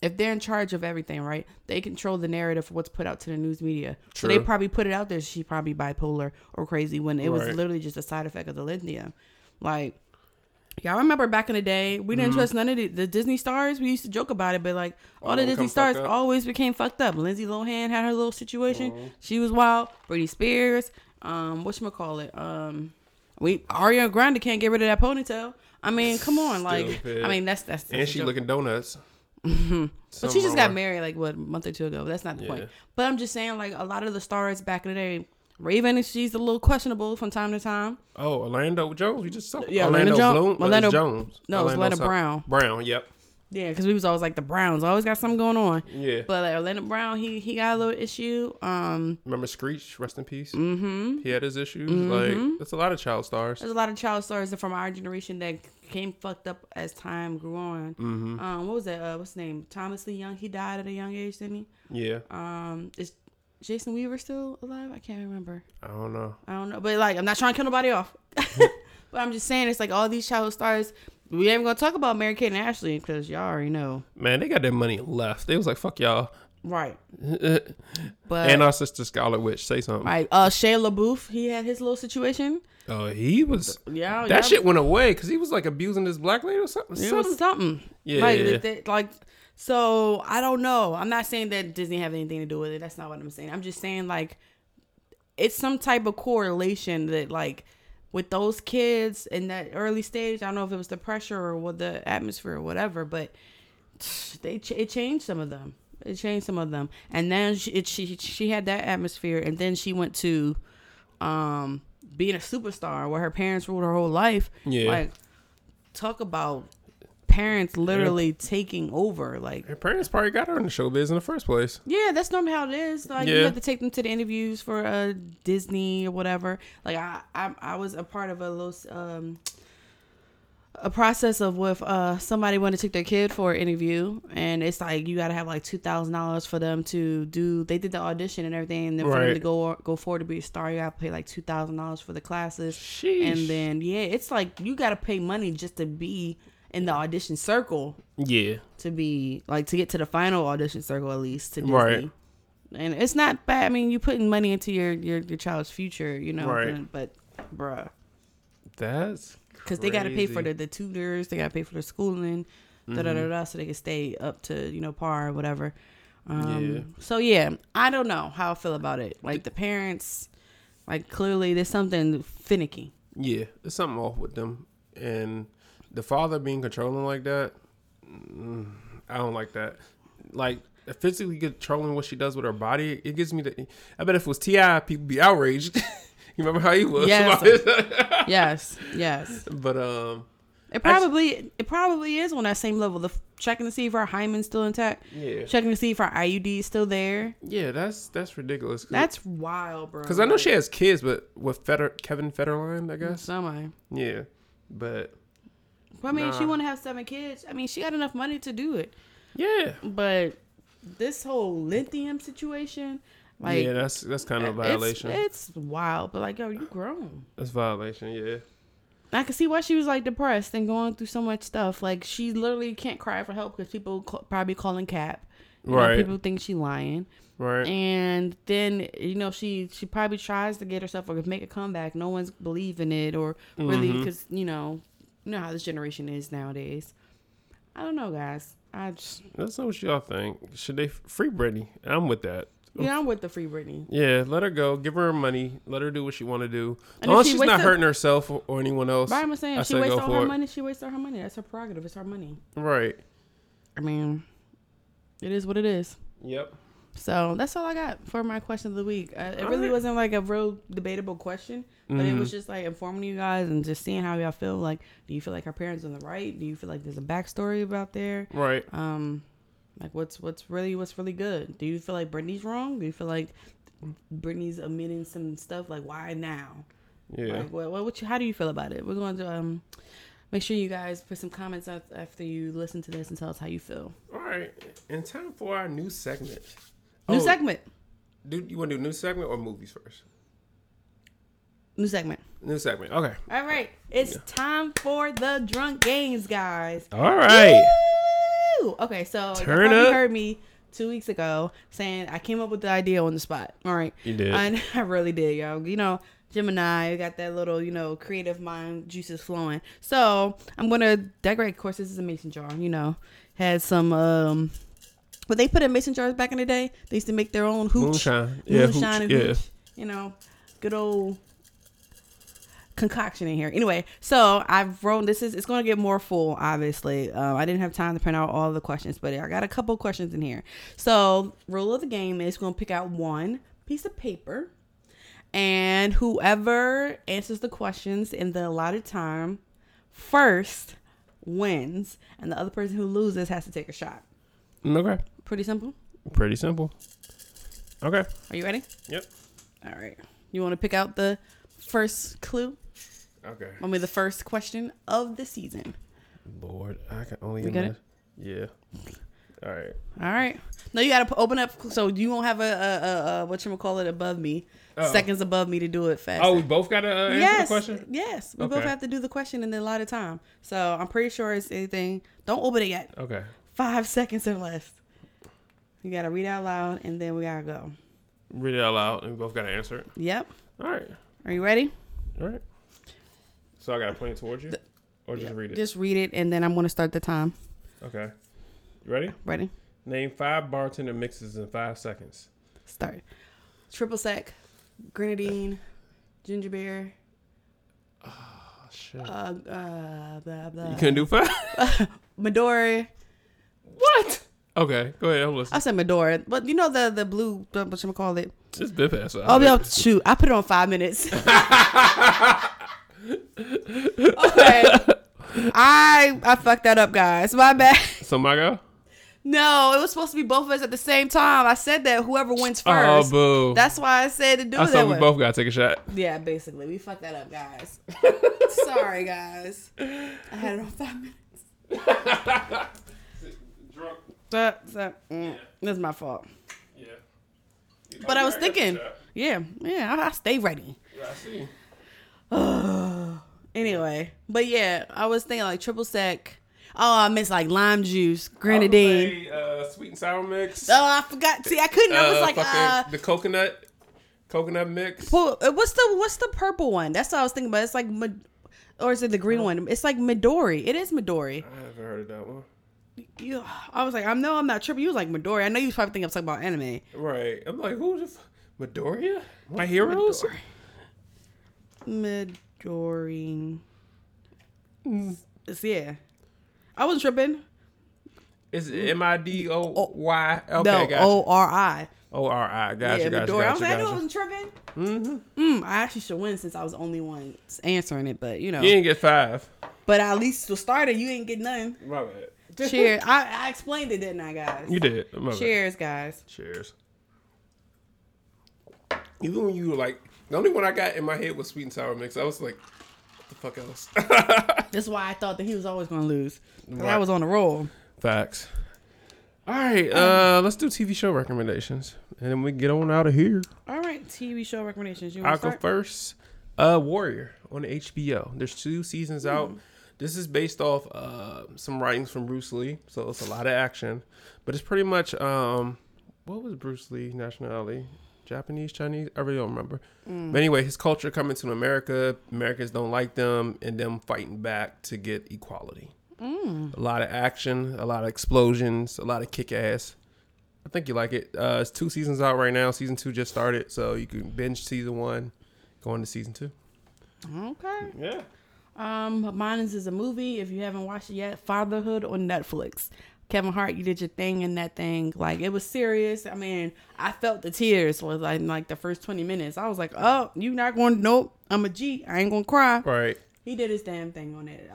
if they're in charge of everything, right, they control the narrative of what's put out to the news media. True. So they probably put it out there. She's probably bipolar or crazy when it was literally just a side effect of the lithium. Like, y'all remember back in the day, we didn't trust none of the Disney stars. We used to joke about it, but like all the Disney stars always became fucked up. Lindsay Lohan had her little situation. Oh. She was wild. Britney Spears. Ariana Grande can't get rid of that ponytail. I mean, come on. Like, I mean, that's and she looking donuts. But she just got married like a month or two ago. That's not the point. But I'm just saying, like, a lot of the stars back in the day, Raven, she's a little questionable from time to time. Oh, Orlando Jones, we just saw. Yeah, Orlando Jones. No, it's Orlando Brown. Brown, yep. Yeah, because we was always like the Browns always got something going on. Yeah. But like Orlando Brown, he got a little issue. Remember Screech, rest in peace. Mm-hmm. He had his issues. Mm-hmm. Like, that's a lot of child stars. There's a lot of child stars from our generation that came fucked up as time grew on. Mm-hmm. What was that? What's his name? Thomas Lee Young. He died at a young age, didn't he? Yeah. Is Jason Weaver still alive? I can't remember. I don't know. But like, I'm not trying to kill nobody off. But I'm just saying, it's like all these child stars. We ain't going to talk about Mary-Kate and Ashley because y'all already know. Man, they got their money left. They was like, fuck y'all. Right. But and our sister Scarlet Witch. Say something. Right. Shia LaBeouf, he had his little situation. Oh, he was. Yeah, that shit went away because he was like abusing this black lady or something. It was something. Yeah. So, I don't know. I'm not saying that Disney have anything to do with it. That's not what I'm saying. I'm just saying, like, it's some type of correlation that, like, with those kids in that early stage, I don't know if it was the pressure or what the atmosphere or whatever, but it changed some of them. And then she had that atmosphere, and then she went to being a superstar where her parents ruled her whole life. Yeah. Like, talk about parents literally taking over. Like, her parents probably got her in the showbiz in the first place. Yeah, that's normally how it is. Like, you have to take them to the interviews for Disney or whatever. Like, I was a part of a little a process of with somebody wanted to take their kid for an interview, and it's like you got to have like $2,000 for them to do. They did the audition and everything, and then for them to go forward to be a star, you got to pay like $2,000 for the classes. Sheesh. And then it's like you got to pay money just to be in the audition circle, to be like to get to the final audition circle at least to Disney, and it's not bad. I mean, you putting money into your child's future, you know. But bruh, that's because they got to pay for the tutors, they got to pay for the schooling, so they can stay up to par or whatever. So I don't know how I feel about it. Like the parents, like clearly there's something finicky. Yeah, there's something off with them and. The father being controlling like that, I don't like that. Like, physically controlling what she does with her body, it gives me the... I bet if it was T.I., people would be outraged. You remember how he was? Yes. yes. But, It probably is on that same level. The checking to see if her hymen's still intact. Yeah. Checking to see if her IUD is still there. Yeah, that's ridiculous. That's wild, bro. Because I know she has kids, but with Kevin Federline, I guess. Somebody. Yeah, but... I mean, she want to have 7 kids. I mean, she got enough money to do it. Yeah. But this whole lithium situation, like... Yeah, that's kind of a violation. It's wild, but like, yo, you grown. That's violation, yeah. I can see why she was, like, depressed and going through so much stuff. Like, she literally can't cry for help because people probably calling cap. Right. People think she lying. Right. And then, she probably tries to get herself or make a comeback. No one's believing it or really because, you know how this generation is nowadays. I don't know, guys. Let's know what y'all think. Should they free Britney? I'm with that. Yeah, I'm with the free Britney. Yeah, let her go. Give her money. Let her do what she want to do. As long as she's not hurting herself or anyone else. Right, I'm saying she wastes all her money. She wastes all her money. That's her prerogative. It's her money. Right. I mean, it is what it is. Yep. So that's all I got for my question of the week. It really wasn't like a real debatable question, but it was just like informing you guys and just seeing how y'all feel. Like, do you feel like her parents are on the right? Do you feel like there's a backstory about there? Right. Like what's really good? Do you feel like Britney's wrong? Do you feel like Britney's omitting some stuff? Like, why now? Yeah. Like, how do you feel about it? We're going to make sure you guys put some comments out after you listen to this and tell us how you feel. All right. And time for our new segment. New segment. Do you want to do new segment or movies first? New segment. New segment. Okay. All right. It's time for the drunk games, guys. All right. Woo! Okay. So you heard me 2 weeks ago saying I came up with the idea on the spot. All right. You did. I really did, y'all. You know, Gemini got that little, you know, creative mind juices flowing. So I'm gonna decorate. Of course, this is a mason jar. You know, had some But they put in mason jars back in the day. They used to make their own hooch. Moonshine and hooch. You know, good old concoction in here. Anyway, so I've wrote it's going to get more full, obviously. I didn't have time to print out all the questions, but I got a couple questions in here. So rule of the game is going to pick out one piece of paper, and whoever answers the questions in the allotted time first wins, and the other person who loses has to take a shot. Okay. Pretty simple. Okay. Are you ready? Yep. All right. You want to pick out the first clue? Okay. Want me the first question of the season? Lord, I can only get it. Yeah. All right. No, you got to open up so you won't have a whatchamacallit above me. Uh-oh. Seconds above me to do it fast. Oh, we both got to answer the question? Yes. We both have to do the question in a lot of time. So I'm pretty sure it's anything. Don't open it yet. Okay. 5 seconds or less. You got to read out loud, and then we got to go. Read it out loud, and we both got to answer it? Yep. All right. Are you ready? All right. So I got to point it towards you? Just read it? Just read it, and then I'm going to start the time. Okay. You ready? Ready. Name 5 bartender mixes in 5 seconds. Start. Triple sec, grenadine, ginger beer. Oh, shit. Blah, blah. You couldn't do 5? Midori. What? Okay, go ahead. I'm listening. I said Midori, but you know the blue, what you call it? It's biff ass. Oh, yeah, shoot. I put it on 5 minutes. Okay. I fucked that up, guys. My bad. So my girl? No, it was supposed to be both of us at the same time. I said that whoever wins first. Oh, boo. That's why I said to do it that way. I said we both got to take a shot. Yeah, basically. We fucked that up, guys. Sorry, guys. I had it on 5 minutes. That's my fault. Yeah. But I was thinking, I stay ready. Yeah, I see. Anyway, but yeah, I was thinking like triple sec. Oh, I missed like lime juice, grenadine, sweet and sour mix. Oh, I forgot. See, I couldn't. I was like, the coconut mix. What's the purple one? That's what I was thinking about. It's like, or is it the green one? It's like Midori. It is Midori. I haven't heard of that one. I was like, I'm not tripping. You was like Midori. I know you was probably thinking I'm talking about anime. Right. I'm like, who's Midoriya? My heroes? Midori. Yeah. I wasn't tripping. It's Midory. Okay, gotcha. Ori. Ori. Gotcha, yeah, gotcha. I was like, I knew I wasn't tripping. Mm-hmm. I actually should win since I was the only one answering it, but you know. You didn't get 5. But at least to start it, you didn't get nothing. My bad. Cheers. I explained it, didn't I, guys? You did. Cheers, guys. Cheers. Even when you were like, the only one I got in my head was sweet and sour mix. I was like, what the fuck else? That's why I thought that he was always going to lose. Right. I was on the roll. Facts. All right. Let's do TV show recommendations. And then we get on out of here. All right. TV show recommendations. I'll go first. Warrior on HBO. There's 2 seasons out. This is based off some writings from Bruce Lee, so it's a lot of action. But it's pretty much, what was Bruce Lee's nationality? Japanese, Chinese? I really don't remember. But anyway, his culture coming to America, Americans don't like them, and them fighting back to get equality. A lot of action, a lot of explosions, a lot of kick ass. I think you like it. It's 2 seasons out right now. Season 2 just started, so you can binge season 1, go into season 2. Okay. Yeah. Mine is a movie. If you haven't watched it yet, Fatherhood on Netflix. Kevin Hart, you did your thing in that thing. Like, it was serious. I mean, I felt the tears was like the first 20 minutes. I was like, oh, you not going to, nope, I'm a G. I ain't going to cry. Right. He did his damn thing on it.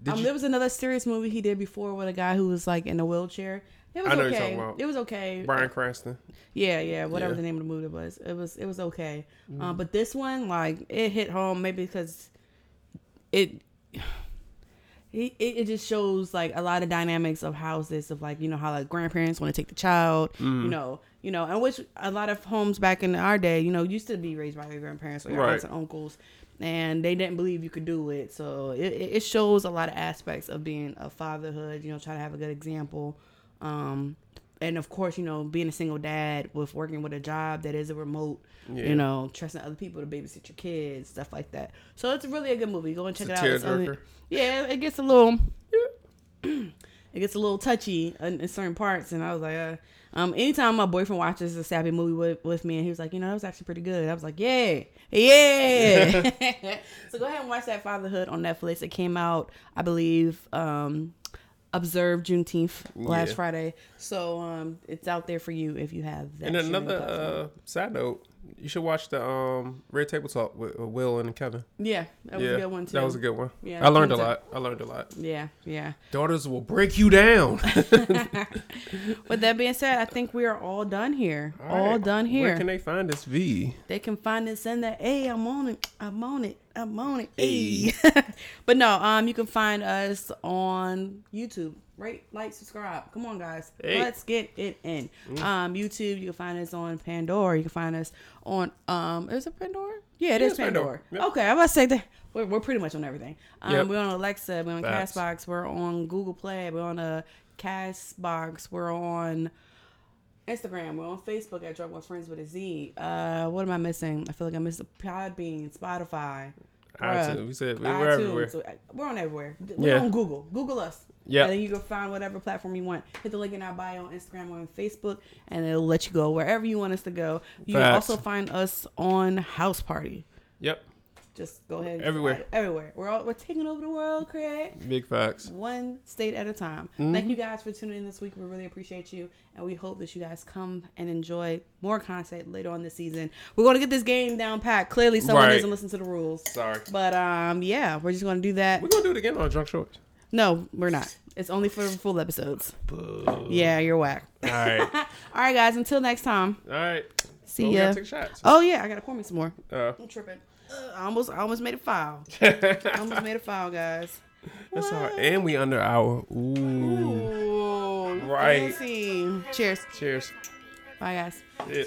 There was another serious movie he did before with a guy who was like in a wheelchair. It was okay. You're talking about. It was okay. Bryan Cranston. Yeah. Whatever the name of the movie was. It was okay. But this one, like, it hit home maybe because it just shows like a lot of dynamics of houses of like, you know, how like grandparents want to take the child, you know, and which a lot of homes back in our day, you know, used to be raised by your grandparents or your aunts and uncles, and they didn't believe you could do it. So it shows a lot of aspects of being a fatherhood, you know, trying to have a good example. And of course, you know, being a single dad with working with a job that is a remote, you know, trusting other people to babysit your kids, stuff like that. So it's really a good movie. Go and check it out. It gets a little, touchy in certain parts. And I was like, anytime my boyfriend watches a sappy movie with me, and he was like, you know, that was actually pretty good. I was like, yeah. So go ahead and watch that Fatherhood on Netflix. It came out, I believe, observed Juneteenth last Friday, so it's out there for you if you have that. And another side note, you should watch the Red Table Talk with Will and Kevin. That was a good one too. That was a good one. I learned a lot. Yeah. Daughters will break you down. With that being said, I think we are all done here. Where can they find us, V? They can find us in the A. I'm on it. Hey. But no, you can find us on YouTube. Rate, like, subscribe. Come on, guys. Hey. Let's get it in. YouTube, you can find us on Pandora. You can find us on is it Pandora? Yeah, it is Pandora. Yep. Okay, I was about to say that we're pretty much on everything. We're on Alexa, we're on Castbox, we're on Google Play, we're on Castbox, we're on Instagram, we're on Facebook at Drunk with Friends with a Z. What am I missing? I feel like I missed Podbean, Spotify. iTunes. We said we're everywhere. So we're on everywhere. We're on Google. Google us. Yeah. And then you can find whatever platform you want. Hit the link in our bio on Instagram or on Facebook, and it'll let you go wherever you want us to go. You can also find us on House Party. Yep. Just go ahead. Everywhere. We're taking over the world, Craig. Big facts. One state at a time. Thank you guys for tuning in this week. We really appreciate you. And we hope that you guys come and enjoy more content later on this season. We're going to get this game down pat. Clearly, someone doesn't listen to the rules. Sorry. But, we're just going to do that. We're going to do it again on Drunk Shorts. No, we're not. It's only for full episodes. Boo. Yeah, you're whack. All right. All right, guys. Until next time. All right. See ya. Take shots. Oh, yeah. I got to pour me some more. I'm tripping. I almost made a foul. guys. That's all. And we under our. Ooh. Right. Cheers. Bye, guys. Yeah.